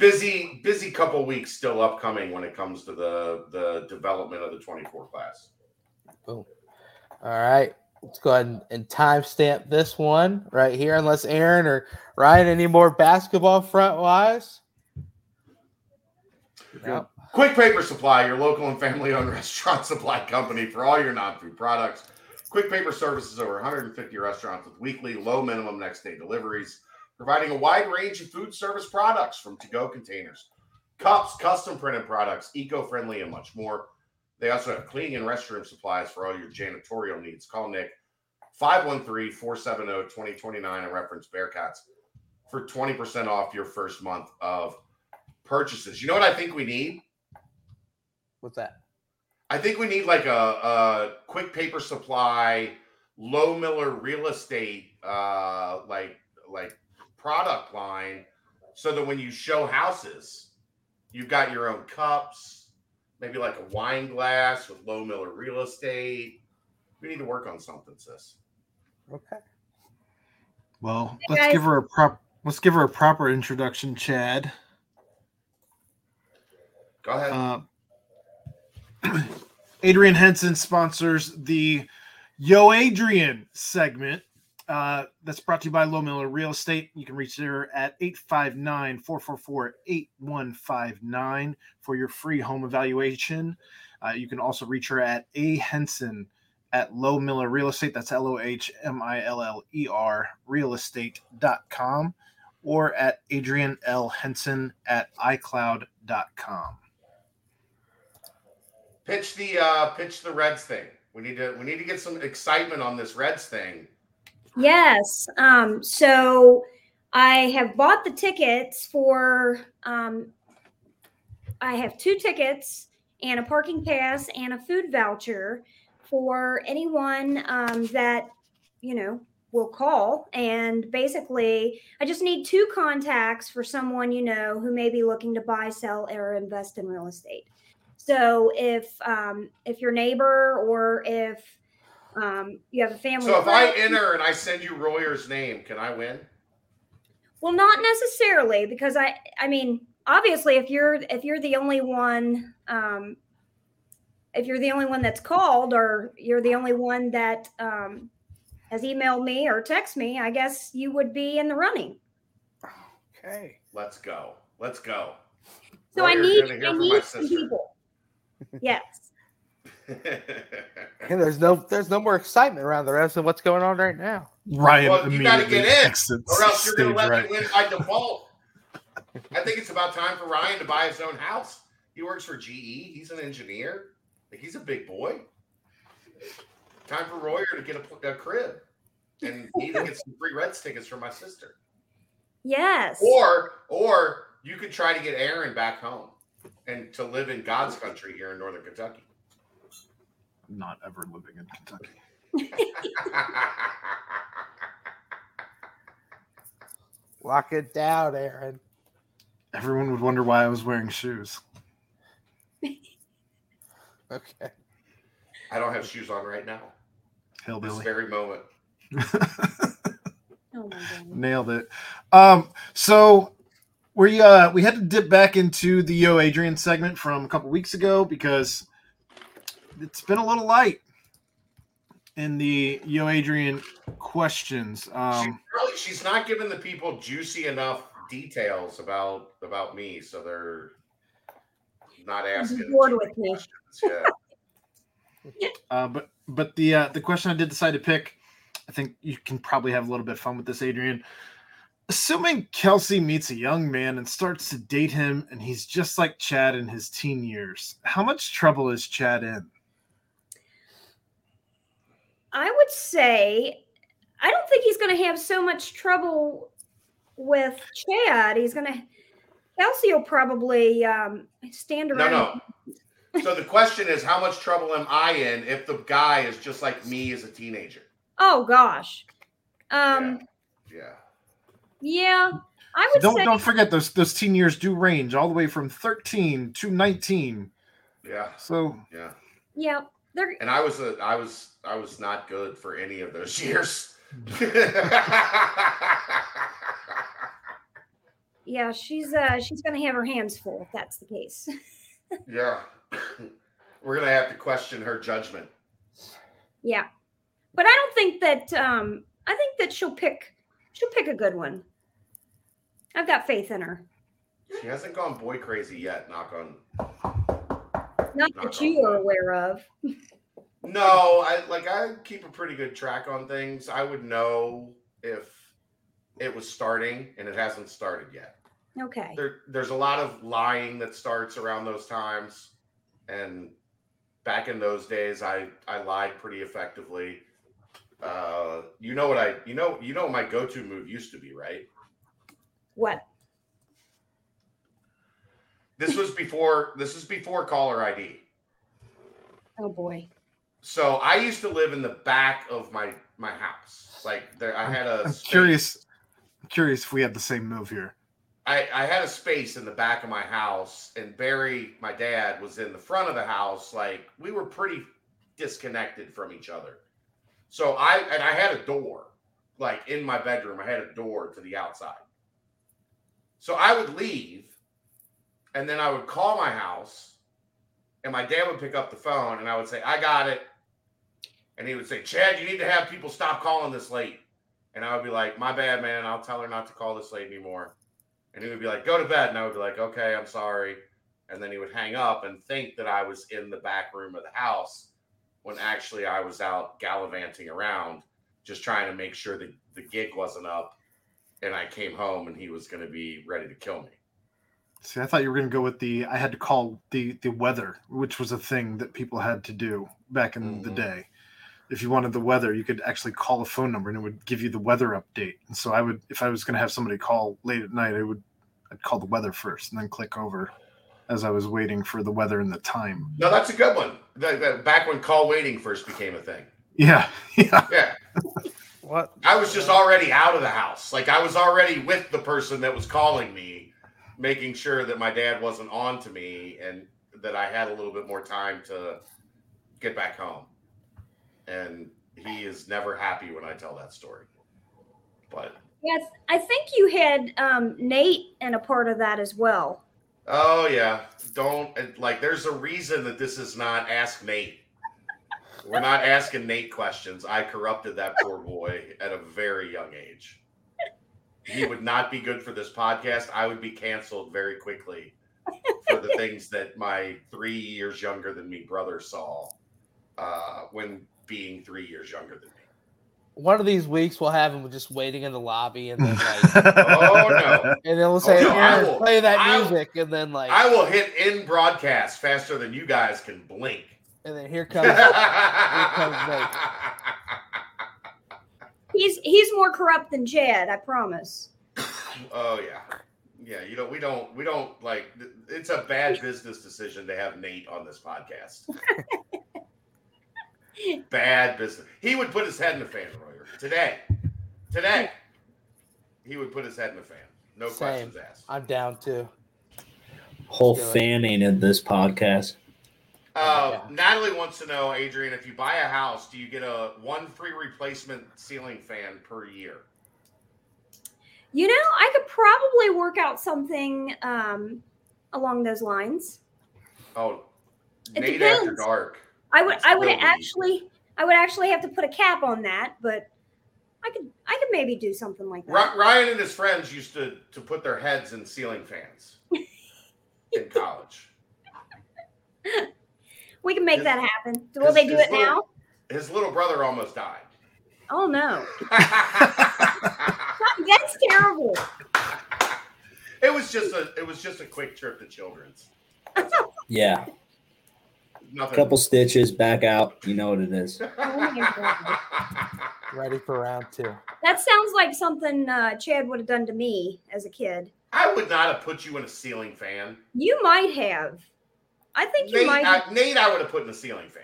busy couple weeks still upcoming when it comes to the development of the 24 class. Boom. All right. Let's go ahead and timestamp this one right here, unless Aaron or Ryan, any more basketball front-wise? No. Quick Paper Supply, your local and family-owned restaurant supply company for all your non-food products. Quick Paper services over 150 restaurants with weekly, low-minimum next-day deliveries, providing a wide range of food service products from to-go containers, cups, custom-printed products, eco-friendly, and much more. They also have cleaning and restroom supplies for all your janitorial needs. Call Nick 513-470-2029 and reference Bearcats for 20% off your first month of purchases. You know what I think we need? What's that? I think we need like a Quick Paper Supply, Low Miller Real Estate, like product line, so that when you show houses, you've got your own cups. Maybe like a wine glass with Low Miller Real Estate. We need to work on something, sis. Okay. Well, let's give her a proper introduction, Chad. Go ahead. Adrian Henson sponsors the Yo Adrian segment. That's brought to you by Low Miller Real Estate. You can reach her at 859-444-8159 for your free home evaluation. You can also reach her at ahenson@lowmillerrealestate.com. That's LOHMILLER realestate.com, or at adrianlhenson@icloud.com. Pitch the Reds thing. We need to get some excitement on this Reds thing. Yes. So I have bought the tickets for, I have 2 tickets and a parking pass and a food voucher for anyone that, you know, will call. And basically I just need 2 contacts for someone, you know, who may be looking to buy, sell, or invest in real estate. So if your neighbor or if you have a family. So if I enter and I send you Royer's name, can I win? Well, not necessarily, because I mean, obviously if you're the only one, if you're the only one that's called, or you're the only one that has emailed me or text me, I guess you would be in the running. Okay. Let's go. So Royer's I need 2 people. Yes. And there's no more excitement around the rest of what's going on right now. Ryan, well, you got to get in, or else you're going to let me win by default. I think it's about time for Ryan to buy his own house. He works for GE. He's an engineer. Like, he's a big boy. Time for Royer to get a crib, and he to get some free Reds tickets for my sister. Yes. Or you could try to get Aaron back home and to live in God's country here in Northern Kentucky. Not ever living in Kentucky. Lock it down, Aaron. Everyone would wonder why I was wearing shoes. Okay. I don't have shoes on right now. Hillbilly. This very moment. Oh my God. Nailed it. So we had to dip back into the Yo Adrian segment from a couple weeks ago because it's been a little light in the Yo Adrian questions. She's not giving the people juicy enough details about me, so they're not asking bored with me. Yeah. But the question I did decide to pick, I think you can probably have a little bit of fun with this, Adrian. Assuming Kelsey meets a young man and starts to date him, and he's just like Chad in his teen years, how much trouble is Chad in? I would say I don't think he's going to have so much trouble with Chad. Kelsey will probably stand around. No. So the question is, how much trouble am I in if the guy is just like me as a teenager? Oh gosh. Yeah. I would say don't forget those teen years do range all the way from 13 to 19. Yeah. So yeah. And I was not good for any of those years. Yeah, she's gonna have her hands full if that's the case. Yeah. We're gonna have to question her judgment. Yeah. But I don't think that I think that she'll pick a good one. I've got faith in her. She hasn't gone boy crazy yet, not that you are aware of. No, I keep a pretty good track on things. I would know if it was starting, and it hasn't started yet. Okay. There's a lot of lying that starts around those times, and back in those days, I lied pretty effectively. You know what my go-to move used to be, right? What? This was before caller ID. Oh boy. So I used to live in the back of my house. Like there, I had a. I'm curious if we had the same move here. I had a space in the back of my house, and Barry, my dad, was in the front of the house. Like we were pretty disconnected from each other. So I had a door, like in my bedroom. I had a door to the outside. So I would leave, and then I would call my house, and my dad would pick up the phone, and I would say, "I got it," and he would say, "Chad, you need to have people stop calling this late." And I would be like, "My bad, man. I'll tell her not to call this late anymore." And he would be like, "Go to bed." And I would be like, "Okay, I'm sorry." And then he would hang up and think that I was in the back room of the house when actually I was out gallivanting around, just trying to make sure that the gig wasn't up. And I came home and he was going to be ready to kill me. See, I thought you were going to go with I had to call the weather, which was a thing that people had to do back in the day. If you wanted the weather, you could actually call a phone number and it would give you the weather update. And so I would, if I was going to have somebody call late at night, I'd call the weather first and then click over as I was waiting for the weather and the time. No, that's a good one. Back when call waiting first became a thing. Yeah. What? I was just already out of the house. Like I was already with the person that was calling me, making sure that my dad wasn't on to me and that I had a little bit more time to get back home. And he is never happy when I tell that story. But yes, I think you had Nate in a part of that as well. Oh yeah, there's a reason that this is not Ask Nate. We're not asking Nate questions. I corrupted that poor boy at a very young age. He would not be good for this podcast. I would be canceled very quickly for the things that my 3 years younger than me brother saw. When being 3 years younger than me. One of these weeks we'll have him just waiting in the lobby and then like oh no. And then we'll say play that music and then like I will hit in broadcast faster than you guys can blink. And then here comes Nate. He's more corrupt than Chad, I promise. Oh yeah. Yeah, you know, we don't like it's a bad business decision to have Nate on this podcast. Bad business. He would put his head in the fan, Royer. Today, he would put his head in the fan. No questions asked. I'm down too. Whole fanning in this podcast. Natalie wants to know, Adrian, if you buy a house, do you get a 1 free replacement ceiling fan per year? You know, I could probably work out something along those lines. Oh, it Nate depends. After dark. I would actually have to put a cap on that, but I could maybe do something like that. Ryan and his friends used to put their heads in ceiling fans in college. We can make that happen. Will they do it now? His little brother almost died. Oh, no. That's terrible. It was just a quick trip to Children's. Yeah. Nothing. Couple stitches, back out. You know what it is. Ready for round 2. That sounds like something Chad would have done to me as a kid. I would not have put you in a ceiling fan. You might have. I think you might have. Nate, I would have put in a ceiling fan.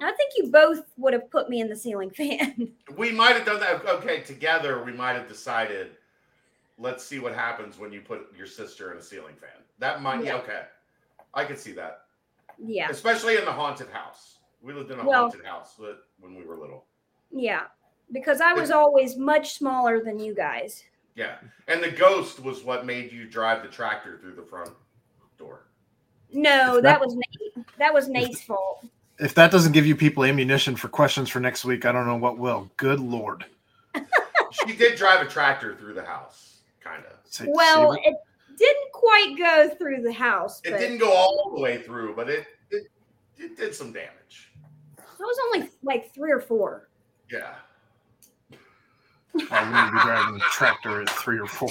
I think you both would have put me in the ceiling fan. We might have done that. Okay, together we might have decided, let's see what happens when you put your sister in a ceiling fan. That might, yeah, okay. I could see that. Yeah. Especially in the haunted house. We lived in a haunted house when we were little. Yeah, because I was always much smaller than you guys. Yeah, and the ghost was what made you drive the tractor through the front door. No, that was Nate. That was Nate's fault. If that doesn't give you people ammunition for questions for next week, I don't know what will. Good Lord. She did drive a tractor through the house, kind of. Well, it didn't quite go through the house. It didn't go all the way through, but it did some damage. That was only like 3 or 4. Yeah. I wouldn't be driving a tractor at 3 or 4.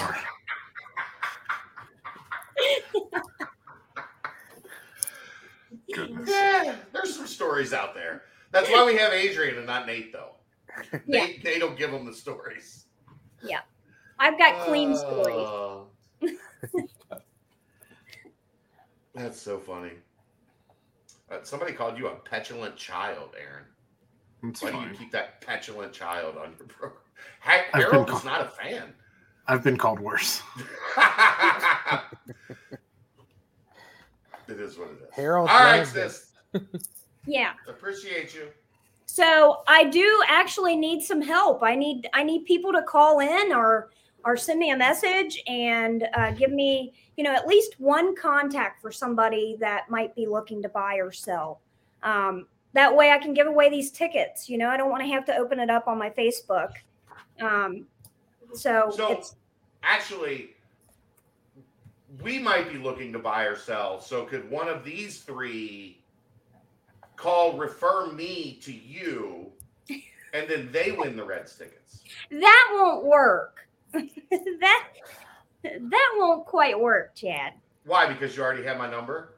Goodness. Yeah, there's some stories out there. That's why we have Adrian and not Nate, though. Yeah. Nate don't give them the stories. Yeah. I've got clean stories. That's so funny. Somebody called you a petulant child, Aaron. It's why do you keep that petulant child on your program? Harold is not a fan. I've been called worse. It is what it is. Harold, all right, sis. Yeah. Appreciate you. So I do actually need some help. I need people to call in or send me a message and give me, at least one contact for somebody that might be looking to buy or sell. That way I can give away these tickets. I don't want to have to open it up on my Facebook. We might be looking to buy or sell. So could one of these three refer me to you, and then they win the Reds tickets? That won't work. that won't quite work, Chad. Why? Because you already have my number?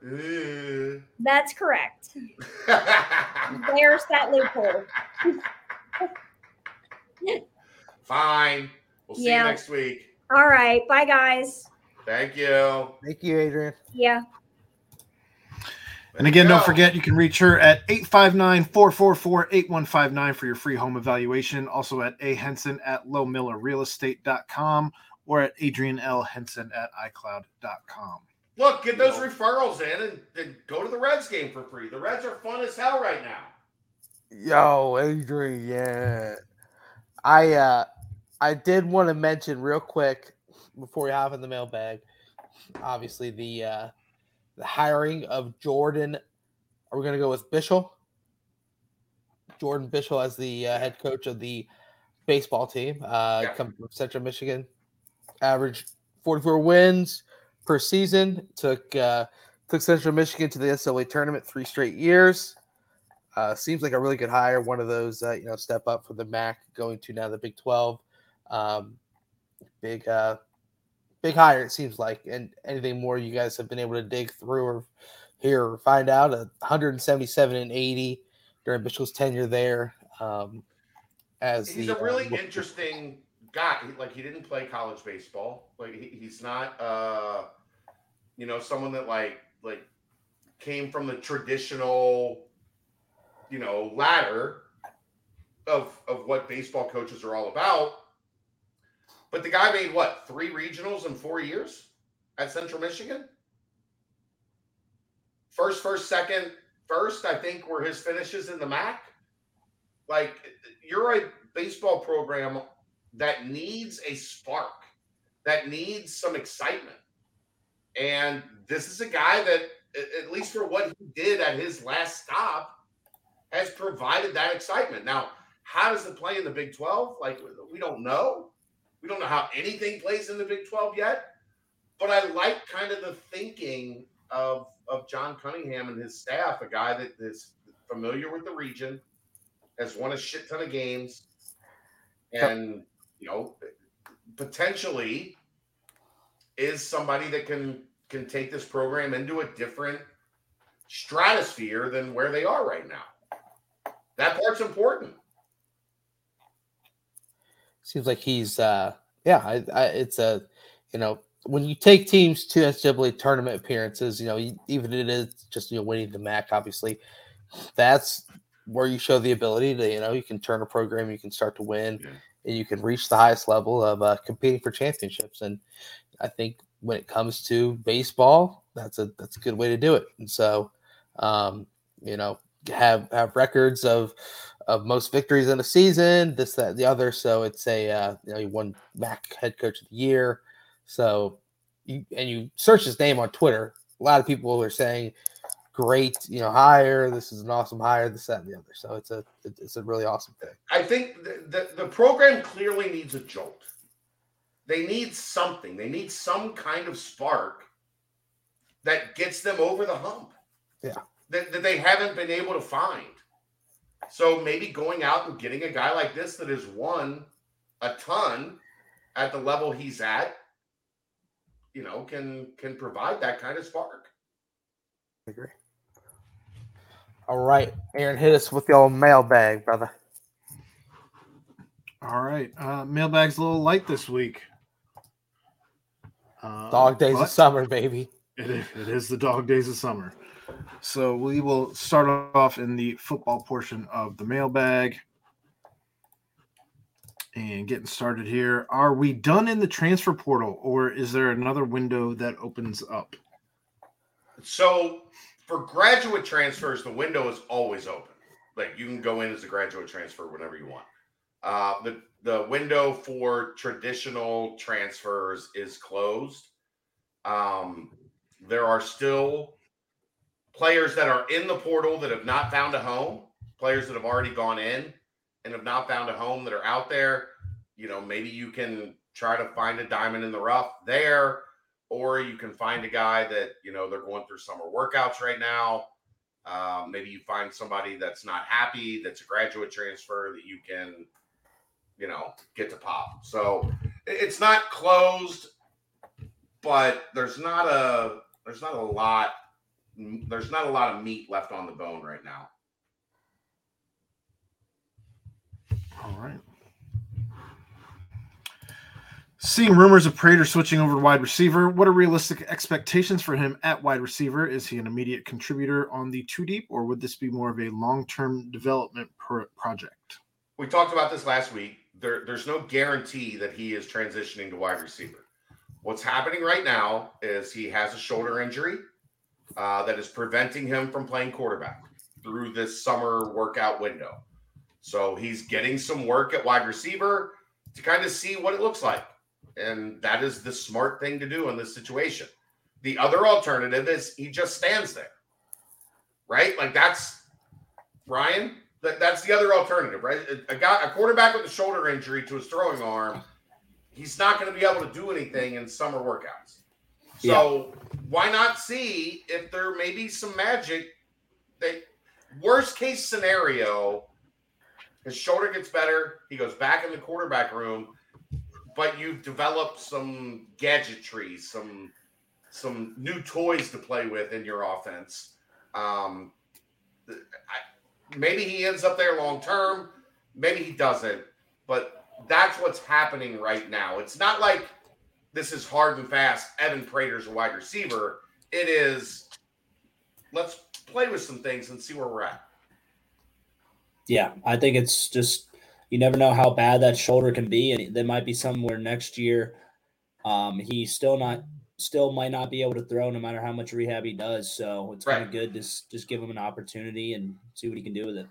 That's correct. There's that loophole. Fine. We'll see you next week. All right. Bye, guys. Thank you. Thank you, Adrian. Yeah. And again, don't forget, you can reach her at 859-444-8159 for your free home evaluation. Also at ahenson@lowmillerrealestate.com or at adrianlhenson@icloud.com. Look, get those referrals in and go to the Reds game for free. The Reds are fun as hell right now. Yo, Adrian, yeah. I did want to mention real quick, before we hop in the mailbag, obviously the hiring of Jordan. Are we going to go with Bischel? Jordan Bischel as the head coach of the baseball team. Comes from Central Michigan. Averaged 44 wins per season. Took Central Michigan to the NCAA tournament 3 straight years. Seems like a really good hire. One of those step up for the MAC, going to now the Big 12. Big hire, it seems like. And anything more you guys have been able to dig through or hear or find out? 177-80 during Bischel's tenure there. He's a really interesting guy. Like, he didn't play college baseball. Like, he's not, someone that like came from the traditional, ladder of what baseball coaches are all about. But the guy made, 3 regionals in 4 years at Central Michigan? First, second, first, I think, were his finishes in the MAC. Like, you're a baseball program that needs a spark, that needs some excitement. And this is a guy that, at least for what he did at his last stop, has provided that excitement. Now, how does it play in the Big 12? Like, we don't know. We don't know how anything plays in the Big 12 yet. But I like kind of the thinking of John Cunningham and his staff, a guy that is familiar with the region, has won a shit ton of games, and, you know, potentially is somebody that can take this program into a different stratosphere than where they are right now. That part's important. Seems like he's, it's a, you know, when you take teams to NCAA tournament appearances, you know, even if it is just, you know, winning the MAC, obviously, that's where you show the ability to, you know, you can turn a program, you can start to win, and you can reach the highest level of competing for championships. And I think when it comes to baseball, that's a good way to do it. And so, you know, have records of most victories in a season, this, that, the other. So it's a, you know, he won MAC head coach of the year. So, you search his name on Twitter. A lot of people are saying, "Great, you know, hire. This is an awesome hire. This, that, and the other." So it's a really awesome thing. I think the program clearly needs a jolt. They need something. They need some kind of spark that gets them over the hump. Yeah, that they haven't been able to find. So maybe going out and getting a guy like this that has won a ton at the level he's at, you know, can provide that kind of spark. I agree. All right, Aaron, hit us with the old mailbag, brother. All right. Mailbag's a little light this week. Dog days of summer, baby. It is the dog days of summer. So we will start off in the football portion of the mailbag. And getting started here. Are we done in the transfer portal, or is there another window that opens up? So for graduate transfers, the window is always open. Like, you can go in as a graduate transfer whenever you want. The window for traditional transfers is closed. There are still players that are in the portal that have not found a home, players that have already gone in and have not found a home that are out there. You know, maybe you can try to find a diamond in the rough there, or you can find a guy that, you know, they're going through summer workouts right now. Maybe you find somebody that's not happy, that's a graduate transfer that you can, you know, get to pop. So it's not closed, but there's not a lot of meat left on the bone right now. All right. Seeing rumors of Prater switching over to wide receiver, what are realistic expectations for him at wide receiver? Is he an immediate contributor on the two deep, or would this be more of a long-term development project? We talked about this last week. There's no guarantee that he is transitioning to wide receiver. What's happening right now is he has a shoulder injury that is preventing him from playing quarterback through this summer workout window. So he's getting some work at wide receiver to kind of see what it looks like. And that is the smart thing to do in this situation. The other alternative is he just stands there, right? Like, that's, Ryan, that's the other alternative, right? A quarterback with a shoulder injury to his throwing arm, he's not going to be able to do anything in summer workouts. So why not see if there may be some magic? That worst case scenario, his shoulder gets better. He goes back in the quarterback room, but you've developed some gadgetry, some new toys to play with in your offense. Maybe he ends up there long term. Maybe he doesn't. But that's what's happening right now. It's not like this is hard and fast. Evan Prater's a wide receiver. It is, let's play with some things and see where we're at. Yeah, I think it's just, you never know how bad that shoulder can be, and there might be somewhere next year. He's still not still might not be able to throw no matter how much rehab he does. So it's kind of good to just give him an opportunity and see what he can do with it.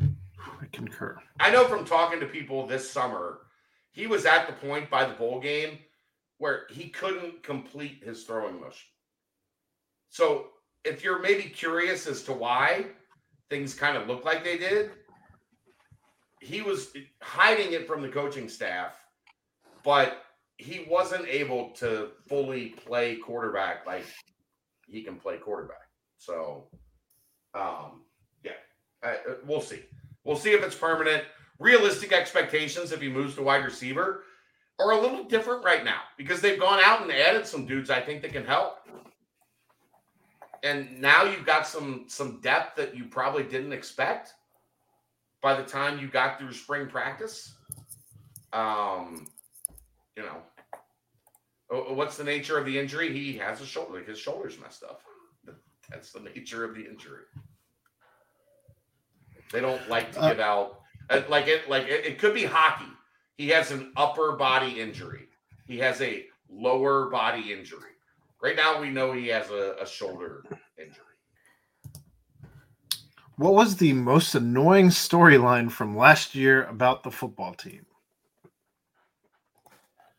I concur. I know from talking to people this summer, he was at the point by the bowl game where he couldn't complete his throwing motion. So if you're maybe curious as to why things kind of look like they did, he was hiding it from the coaching staff, but he wasn't able to fully play quarterback like he can play quarterback. So, we'll see. We'll see if it's permanent. Realistic expectations if he moves to wide receiver are a little different right now because they've gone out and added some dudes I think that can help. And now you've got some depth that you probably didn't expect by the time you got through spring practice. You know, what's the nature of the injury? He has a shoulder. His shoulder's messed up. That's the nature of the injury. They don't like to give out it could be hockey. He has an upper body injury. He has a lower body injury. Right now we know he has a shoulder injury. What was the most annoying storyline from last year about the football team?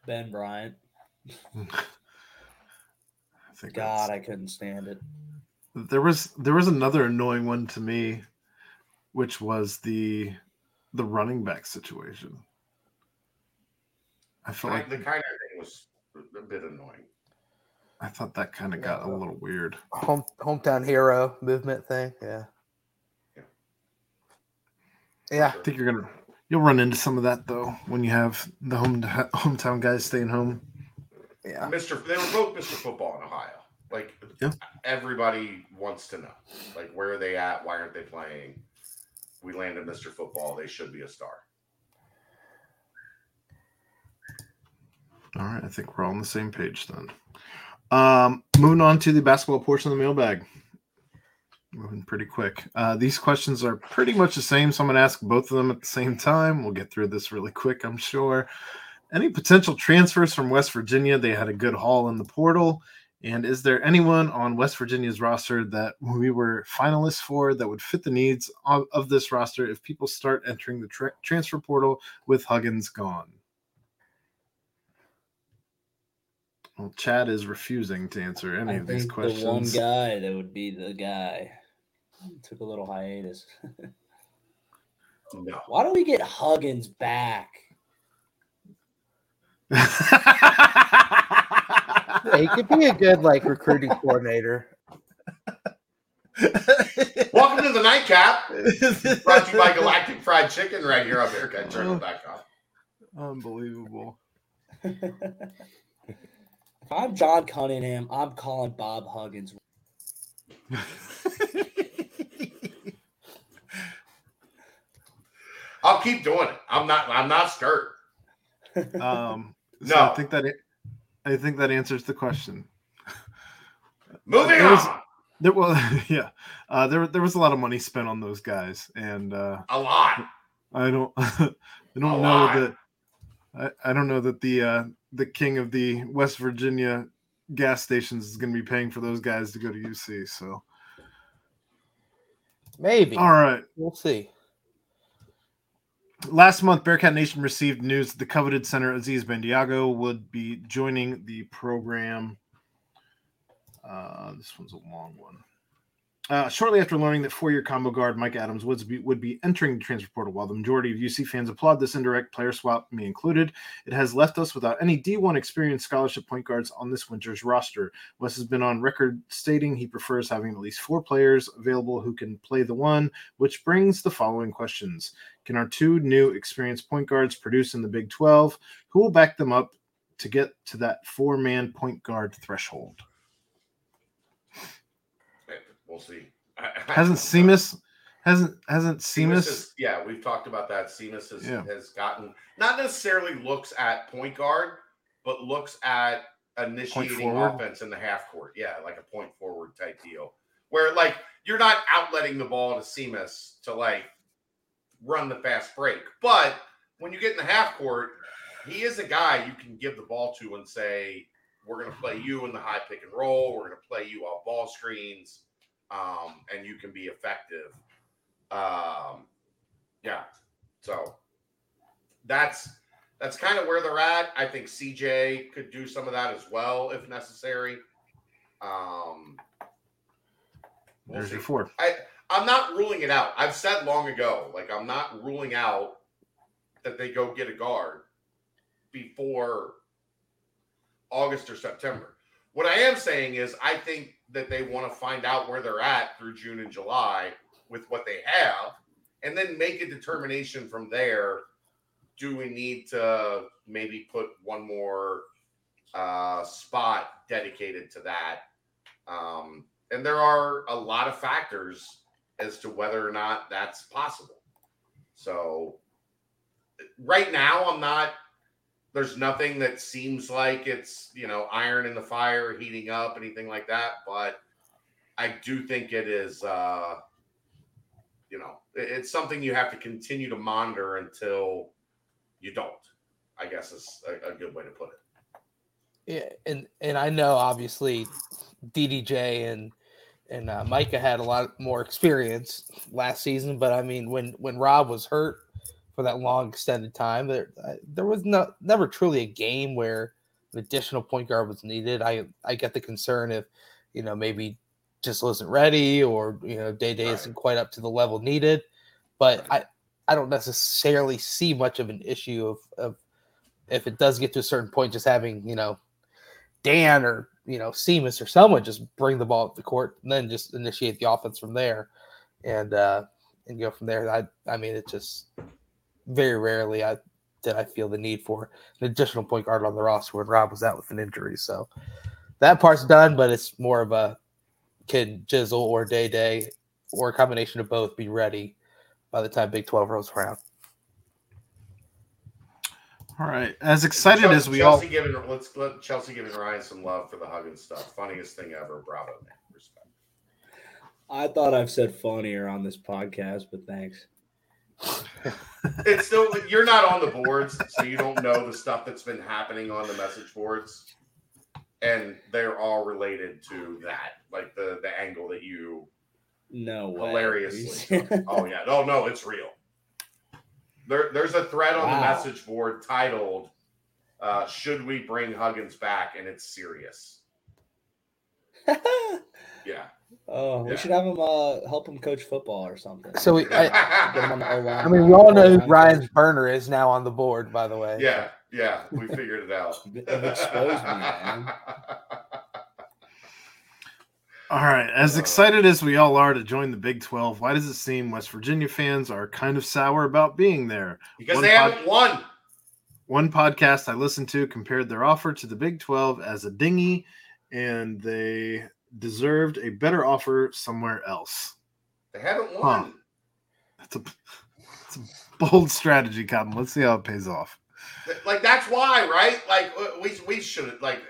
Ben Bryant. I couldn't stand it. There was another annoying one to me, which was the running back situation. I feel like the kind of thing was a bit annoying. I thought that kind of got a little weird. Hometown hero movement thing, yeah. I think you'll run into some of that though when you have the hometown guys staying home. Yeah, they were both Mr. Football in Ohio. Like everybody wants to know, like where are they at? Why aren't they playing? We landed Mr. Football. They should be a star. All right. I think we're all on the same page then. Moving on to the basketball portion of the mailbag. Moving pretty quick. These questions are pretty much the same, so I'm going to ask both of them at the same time. We'll get through this really quick, I'm sure. Any potential transfers from West Virginia? They had a good haul in the portal. And is there anyone on West Virginia's roster that we were finalists for that would fit the needs of this roster if people start entering the transfer portal with Huggins gone? Well, Chad is refusing to answer any of these questions. The one guy that would be the guy took a little hiatus. No. Why don't we get Huggins back? He could be a good recruiting coordinator. Welcome to the Nightcap. Brought to you by Galactic Fried Chicken right here on haircutjournal.com. Unbelievable. If I'm John Cunningham, I'm calling Bob Huggins. I'll keep doing it. I'm not scared. So no. I think that answers the question. Moving on. There was a lot of money spent on those guys, and a lot. I don't know that the king of the West Virginia gas stations is going to be paying for those guys to go to UC. So maybe. All right, we'll see. Last month, Bearcat Nation received news that the coveted center Aziz Bandiago would be joining the program. This one's a long one. Shortly after learning that four-year combo guard Mike Adams would be entering the transfer portal, while the majority of UC fans applaud this indirect player swap, me included, it has left us without any D1 experienced scholarship point guards on this winter's roster. Wes has been on record stating he prefers having at least four players available who can play the one, which brings the following questions. Can our two new experienced point guards produce in the Big 12? Who will back them up to get to that four-man point guard threshold? We'll see. Hasn't Seamus? We've talked about that. Seamus has gotten not necessarily looks at point guard, but looks at initiating offense in the half court. Yeah, like a point forward type deal, where you're not outletting the ball to Seamus to run the fast break. But when you get in the half court, he is a guy you can give the ball to and say, We're going to play you in the high pick and roll. We're going to play you off ball screens, and you can be effective. Yeah. So that's kind of where they're at. I think CJ could do some of that as well if necessary. There's your fourth. I'm not ruling it out. I've said long ago, like, I'm not ruling out that they go get a guard before August or September. What I am saying is I think that they want to find out where they're at through June and July with what they have, and then make a determination from there. Do we need to maybe put one more spot dedicated to that? And there are a lot of factors as to whether or not that's possible. So right now, there's nothing that seems like it's, iron in the fire, heating up, anything like that. But I do think it is, it's something you have to continue to monitor until you don't, I guess is a good way to put it. Yeah. And I know, obviously, DDJ and Micah had a lot more experience last season, but I mean, when Rob was hurt for that long extended time, there was never truly a game where an additional point guard was needed. I get the concern if maybe just wasn't ready, or Day right. isn't quite up to the level needed, but right. I don't necessarily see much of an issue of if it does get to a certain point, just having Dan or Seamus or someone just bring the ball up the court and then just initiate the offense from there and go from there. I mean, it just very rarely did I feel the need for an additional point guard on the roster when Rob was out with an injury. So that part's done, but it's more of a can Jizzle or Day or a combination of both be ready by the time Big 12 rolls around. All right. As excited as we all – let's let Chelsea giving Ryan some love for the hug and stuff. Funniest thing ever. Bravo, man. Respect. I thought I've said funnier on this podcast, but thanks. It's still, you're not on the boards, so you don't know the stuff that's been happening on the message boards, and they're all related to that, like the angle that you hilariously. Oh yeah, no, it's real. There's a thread on the message board titled "Should we bring Huggins back?" and it's serious. Yeah. Oh, we should have him help him coach football or something. So we all know who Ryan's burner is now on the board, by the way. Yeah, we figured it out. Exposed me, man. All right, as excited as we all are to join the Big 12, why does it seem West Virginia fans are kind of sour about being there? Because they haven't won. One podcast I listened to compared their offer to the Big 12 as a dinghy, and they deserved a better offer somewhere else. They haven't won. Huh. That's a bold strategy, Cotton. Let's see how it pays off. Like, that's why, right? Like, we should, like,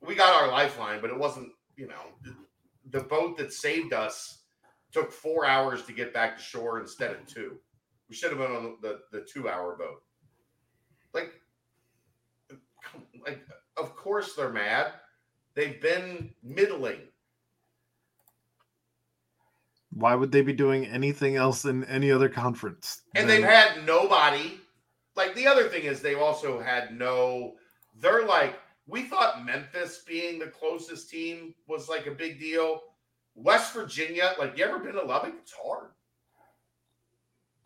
we got our lifeline, but it wasn't, the boat that saved us took 4 hours to get back to shore instead of 2. We should have been on the 2-hour boat. Like, of course they're mad. They've been middling. Why would they be doing anything else in any other conference? And they've had nobody. Like, the other thing is they've also had they're like, we thought Memphis being the closest team was like a big deal. West Virginia, like, you ever been to Lubbock? It's hard.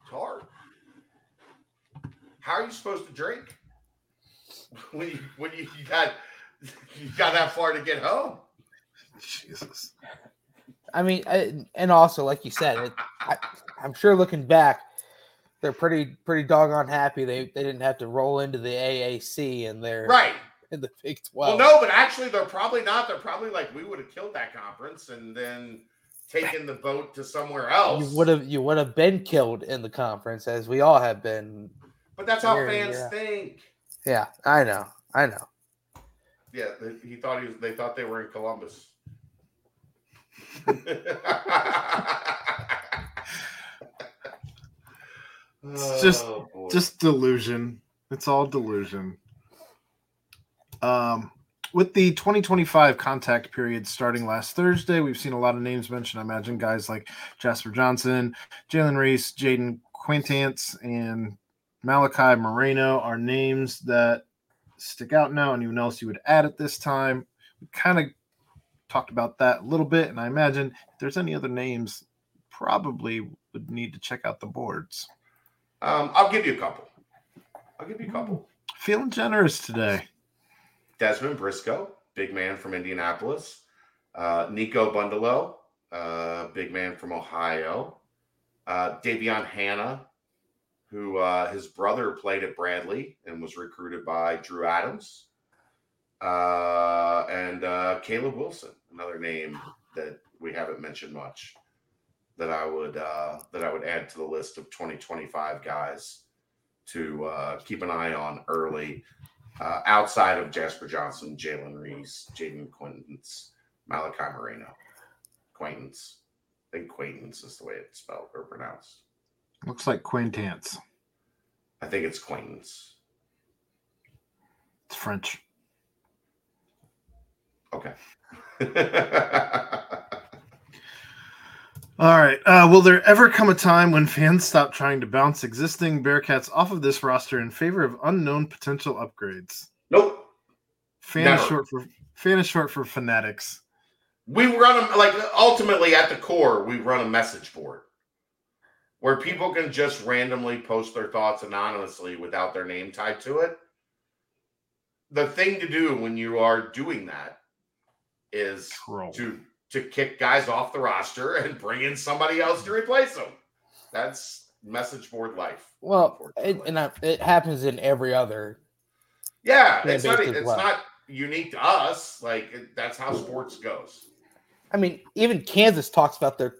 It's hard. How are you supposed to drink when you got... You got that far to get home. Jesus. I mean, and also, like you said, I'm sure looking back, they're pretty doggone happy they didn't have to roll into the AAC and they're right in the Big 12. Well, no, but actually, they're probably not. They're probably like, we would have killed that conference and then taken the boat to somewhere else. You would have been killed in the conference, as we all have been. But that's how fans think. Yeah, I know. Yeah, they thought they were in Columbus. It's just delusion. It's all delusion. With the 2025 contact period starting last Thursday, we've seen a lot of names mentioned. I imagine guys like Jasper Johnson, Jalen Reese, Jaden Quintance, and Malachi Moreno are names that stick out now. Anyone else you would add at this time? We kind of talked about that a little bit, and I imagine if there's any other names, probably would need to check out the boards. I'll give you a couple. Feeling generous today. Desmond Briscoe, big man from Indianapolis. Nico Bundalo, big man from Ohio. Davion Hanna, who his brother played at Bradley and was recruited by Drew Adams. And Caleb Wilson, another name that we haven't mentioned much that I would add to the list of 2025 guys to keep an eye on early. Outside of Jasper Johnson, Jalen Reese, Jaden Quintance, Malachi Moreno. Quaintance. I think Quaintance is the way it's spelled or pronounced. Looks like Quintance. I think it's Quaintance. It's French. Okay. All right. Will there ever come a time when fans stop trying to bounce existing Bearcats off of this roster in favor of unknown potential upgrades? Nope. Fan is short for fanatics. We run ultimately at the core, we run a message board where people can just randomly post their thoughts anonymously without their name tied to it. The thing to do when you are doing that is to kick guys off the roster and bring in somebody else to replace them. That's message board life. Well, it happens in every other. Yeah, it's not unique to us. That's how sports goes. I mean, even Kansas talks about the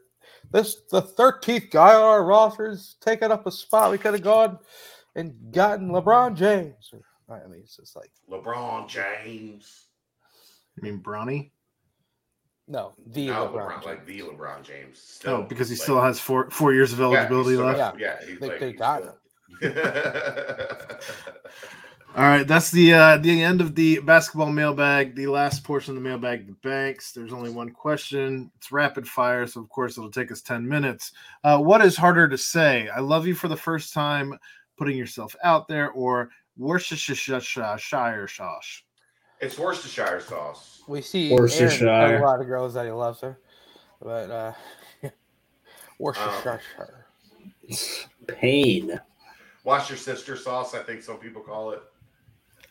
13th guy on our roster is taking up a spot. We could have gone and gotten LeBron James. I mean, it's just like LeBron James. You mean Bronny? No, LeBron James. The LeBron James. Still, because he still has four years of eligibility left? Yeah, they got it. All right, that's the end of the basketball mailbag, the last portion of the mailbag, the banks. There's only one question. It's rapid fire, so of course it'll take us 10 minutes. What is harder to say? I love you for the first time, putting yourself out there, or Worcestershire sauce? It's Worcestershire sauce. We see Aaron, a lot of girls that he loves her, but Worcestershire. Pain. Wash your sister sauce, I think some people call it.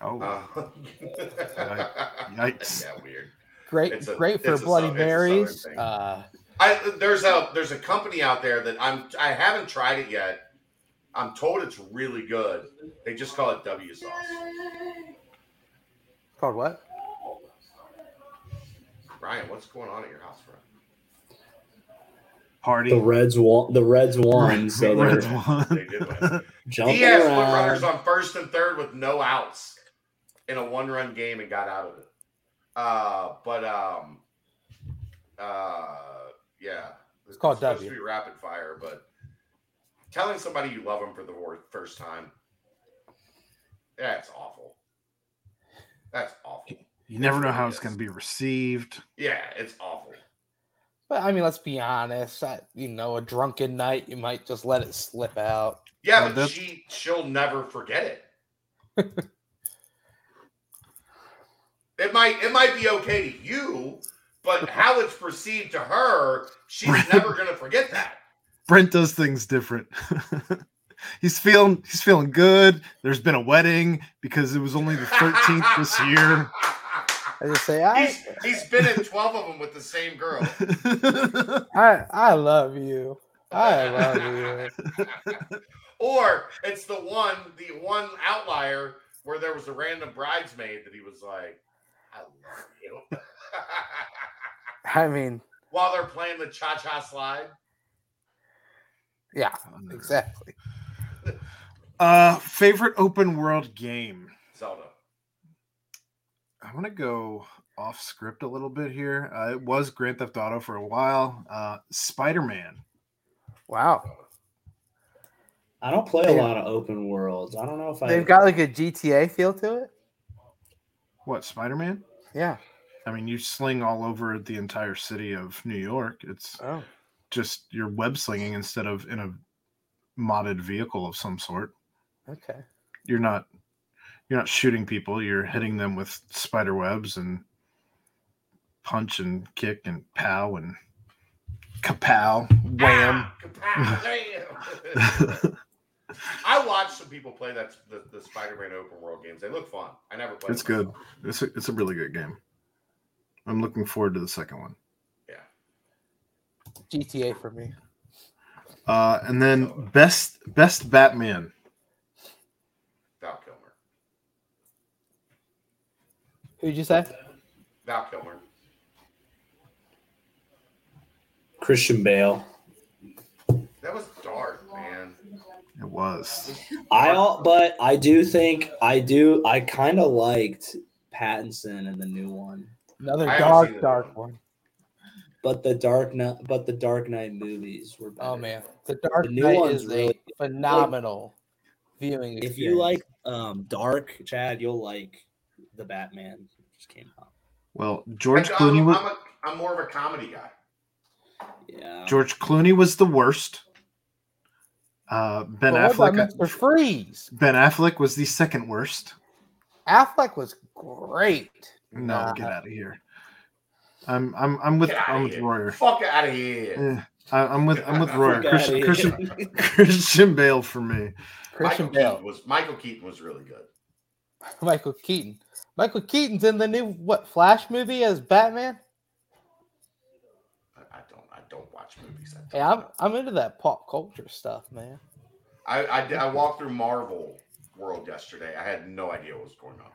Oh. Yikes. Yeah, weird. Great for Bloody Marys. There's a company out there that I haven't tried it yet. I'm told it's really good. They just call it W sauce. Called what? Ryan, what's going on at your house, bro? Party. The Reds won. So they did win. Diaz put runners on first and third with no outs in a one-run game and got out of it. Yeah. It's called W. It's supposed to be rapid fire, but telling somebody you love them for the first time, that's awful. That's awful. You never know how it's going to be received. Yeah, it's awful. But, I mean, let's be honest. A drunken night, you might just let it slip out. Yeah, but she'll never forget it. It might be okay to you, but how it's perceived to her, she's never going to forget that. Brent does things different. He's feeling good. There's been a wedding because it was only the 13th this year. I just say he's been in 12 of them with the same girl. I love you. I love you. Or it's the one outlier where there was a random bridesmaid that he was like, I love you. I mean, while they're playing the cha-cha slide. Yeah, exactly. Favorite open world game? Zelda. I want to go off script a little bit here. It was Grand Theft Auto for a while. Spider-Man. Wow. I don't play a lot of open worlds. I don't know if they've got a GTA feel to it. What, Spider-Man? Yeah. I mean, you sling all over the entire city of New York. It's just you're web slinging instead of in a modded vehicle of some sort. Okay. You're not shooting people. You're hitting them with spider webs and punch and kick and pow and kapow, wham. Kapow. I watched some people play the Spider-Man open world games. They look fun. I never played. It's good. It's a really good game. I'm looking forward to the second one. Yeah. GTA for me. And then best Batman. Val Kilmer. Who'd you say? Val Kilmer. Christian Bale. That was dark, man. It was. I kind of liked Pattinson in the new one. Another dark one. But the Dark Knight movies were better. Oh man, the Dark Knight is really phenomenal viewing experience. If you like dark, Chad, you'll like the Batman just came out. Well, George Clooney. I'm more of a comedy guy. Yeah. George Clooney was the worst. Ben Affleck. Mr. Freeze. Ben Affleck was the second worst. Affleck was great. No, get out of here. I'm with Royer. Fuck out of here. I'm with Royer. Christian Bale for me. Michael Keaton was really good. Michael Keaton's in the new Flash movie as Batman. I don't watch movies. Yeah, I'm into that pop culture stuff, man. I walked through Marvel World yesterday. I had no idea what was going on.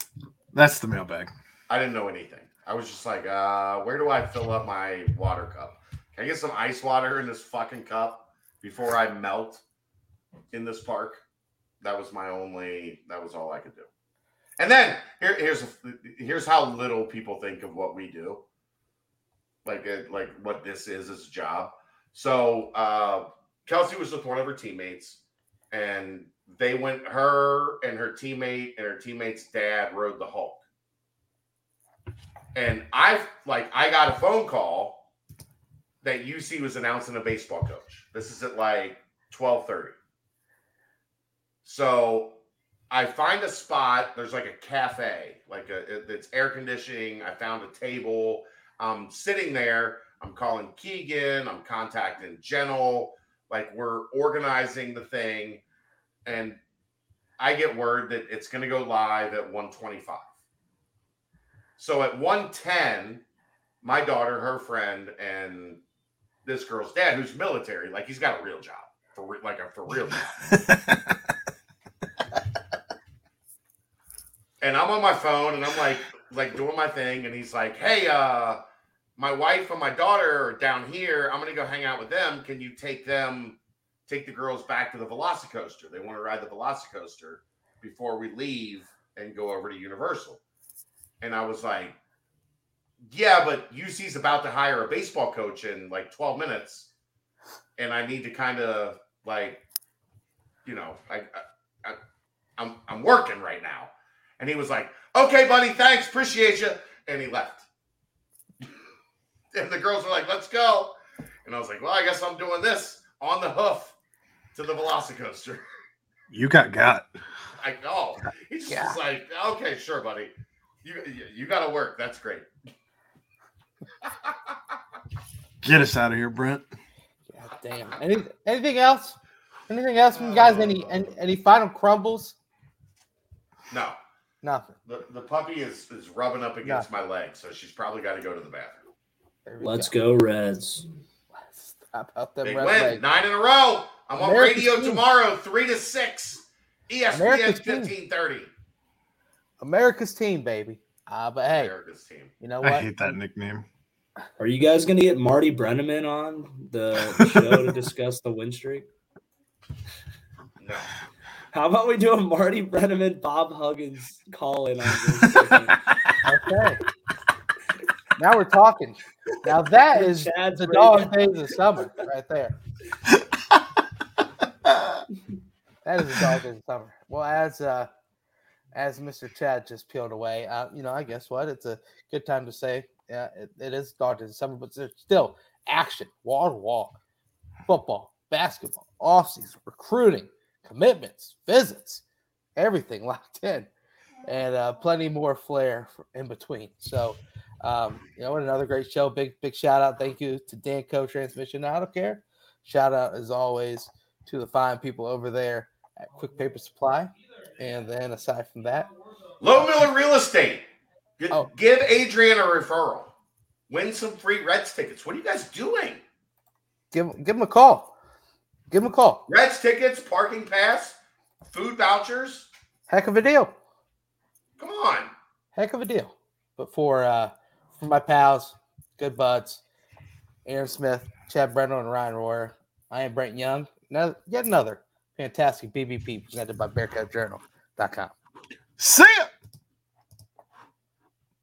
That's the mailbag. I didn't know anything. I was just like, where do I fill up my water cup? Can I get some ice water in this fucking cup before I melt in this park? That was all I could do. And then here's how little people think of what we do. Like what this is his job. So Kelsey was with one of her teammates, and they went. Her and her teammate and her teammate's dad rode the Hulk. And I got a phone call that UC was announcing a baseball coach. This is at 12:30. So I find a spot. There's a cafe, it's air conditioning. I found a table. I'm sitting there. I'm calling Keegan. I'm contacting Genel. We're organizing the thing. And I get word that it's going to go live at 1:25. So at 1:10, my daughter, her friend, and this girl's dad, who's military, he's got a real job. For real job. And I'm on my phone, and I'm doing my thing, and he's like, hey, my wife and my daughter are down here. I'm going to go hang out with them. Can you take the girls back to the Velocicoaster? They want to ride the Velocicoaster before we leave and go over to Universal. And I was like, yeah, but UC's about to hire a baseball coach in 12 minutes. And I need to I'm working right now. And he was like, okay, buddy, thanks, appreciate you. And he left. And the girls were like, let's go. And I was like, well, I guess I'm doing this on the hoof to the Velocicoaster. You got. I know. He's just like, okay, sure, buddy. You got to work. That's great. Get us out of here, Brent. God damn. Anything else? Anything else from you guys? Any final crumbles? No. Nothing. The puppy is rubbing up against my leg, so she's probably got to go to the bathroom. Let's go, Reds. How about them? They win legs. 9 in a row. I'm on radio tomorrow, 3 to 6, ESPN 1530. America's team, baby. But hey, America's team. You know what? I hate that nickname. Are you guys going to get Marty Brenneman on the show to discuss the win streak? No. How about we do a Marty Brenneman, Bob Huggins call-in on this? Okay. Now we're talking. Now that is Chad's the dog days of summer right there. That is the dog days of summer. Well, as Mr. Chad just peeled away. I guess what? It's a good time to say, yeah, it is dark in December, but there's still action, wall to wall, football, basketball, offseason, recruiting, commitments, visits, everything locked in, and plenty more flair in between. So, what another great show. Big shout out. Thank you to Danco Transmission and Auto Care. Shout out, as always, to the fine people over there at Quick Paper Supply. And then aside from that, Low Miller Real Estate. Give Adrian a referral. Win some free Reds tickets. What are you guys doing? Give him a call. Give him a call. Reds tickets, parking pass, food vouchers. Heck of a deal. Come on. Heck of a deal. But for my pals, good buds, Aaron Smith, Chad Brennan, and Ryan Royer, I am Brent Young. Now, yet another fantastic BBP presented by BearcatJournal.com. See ya!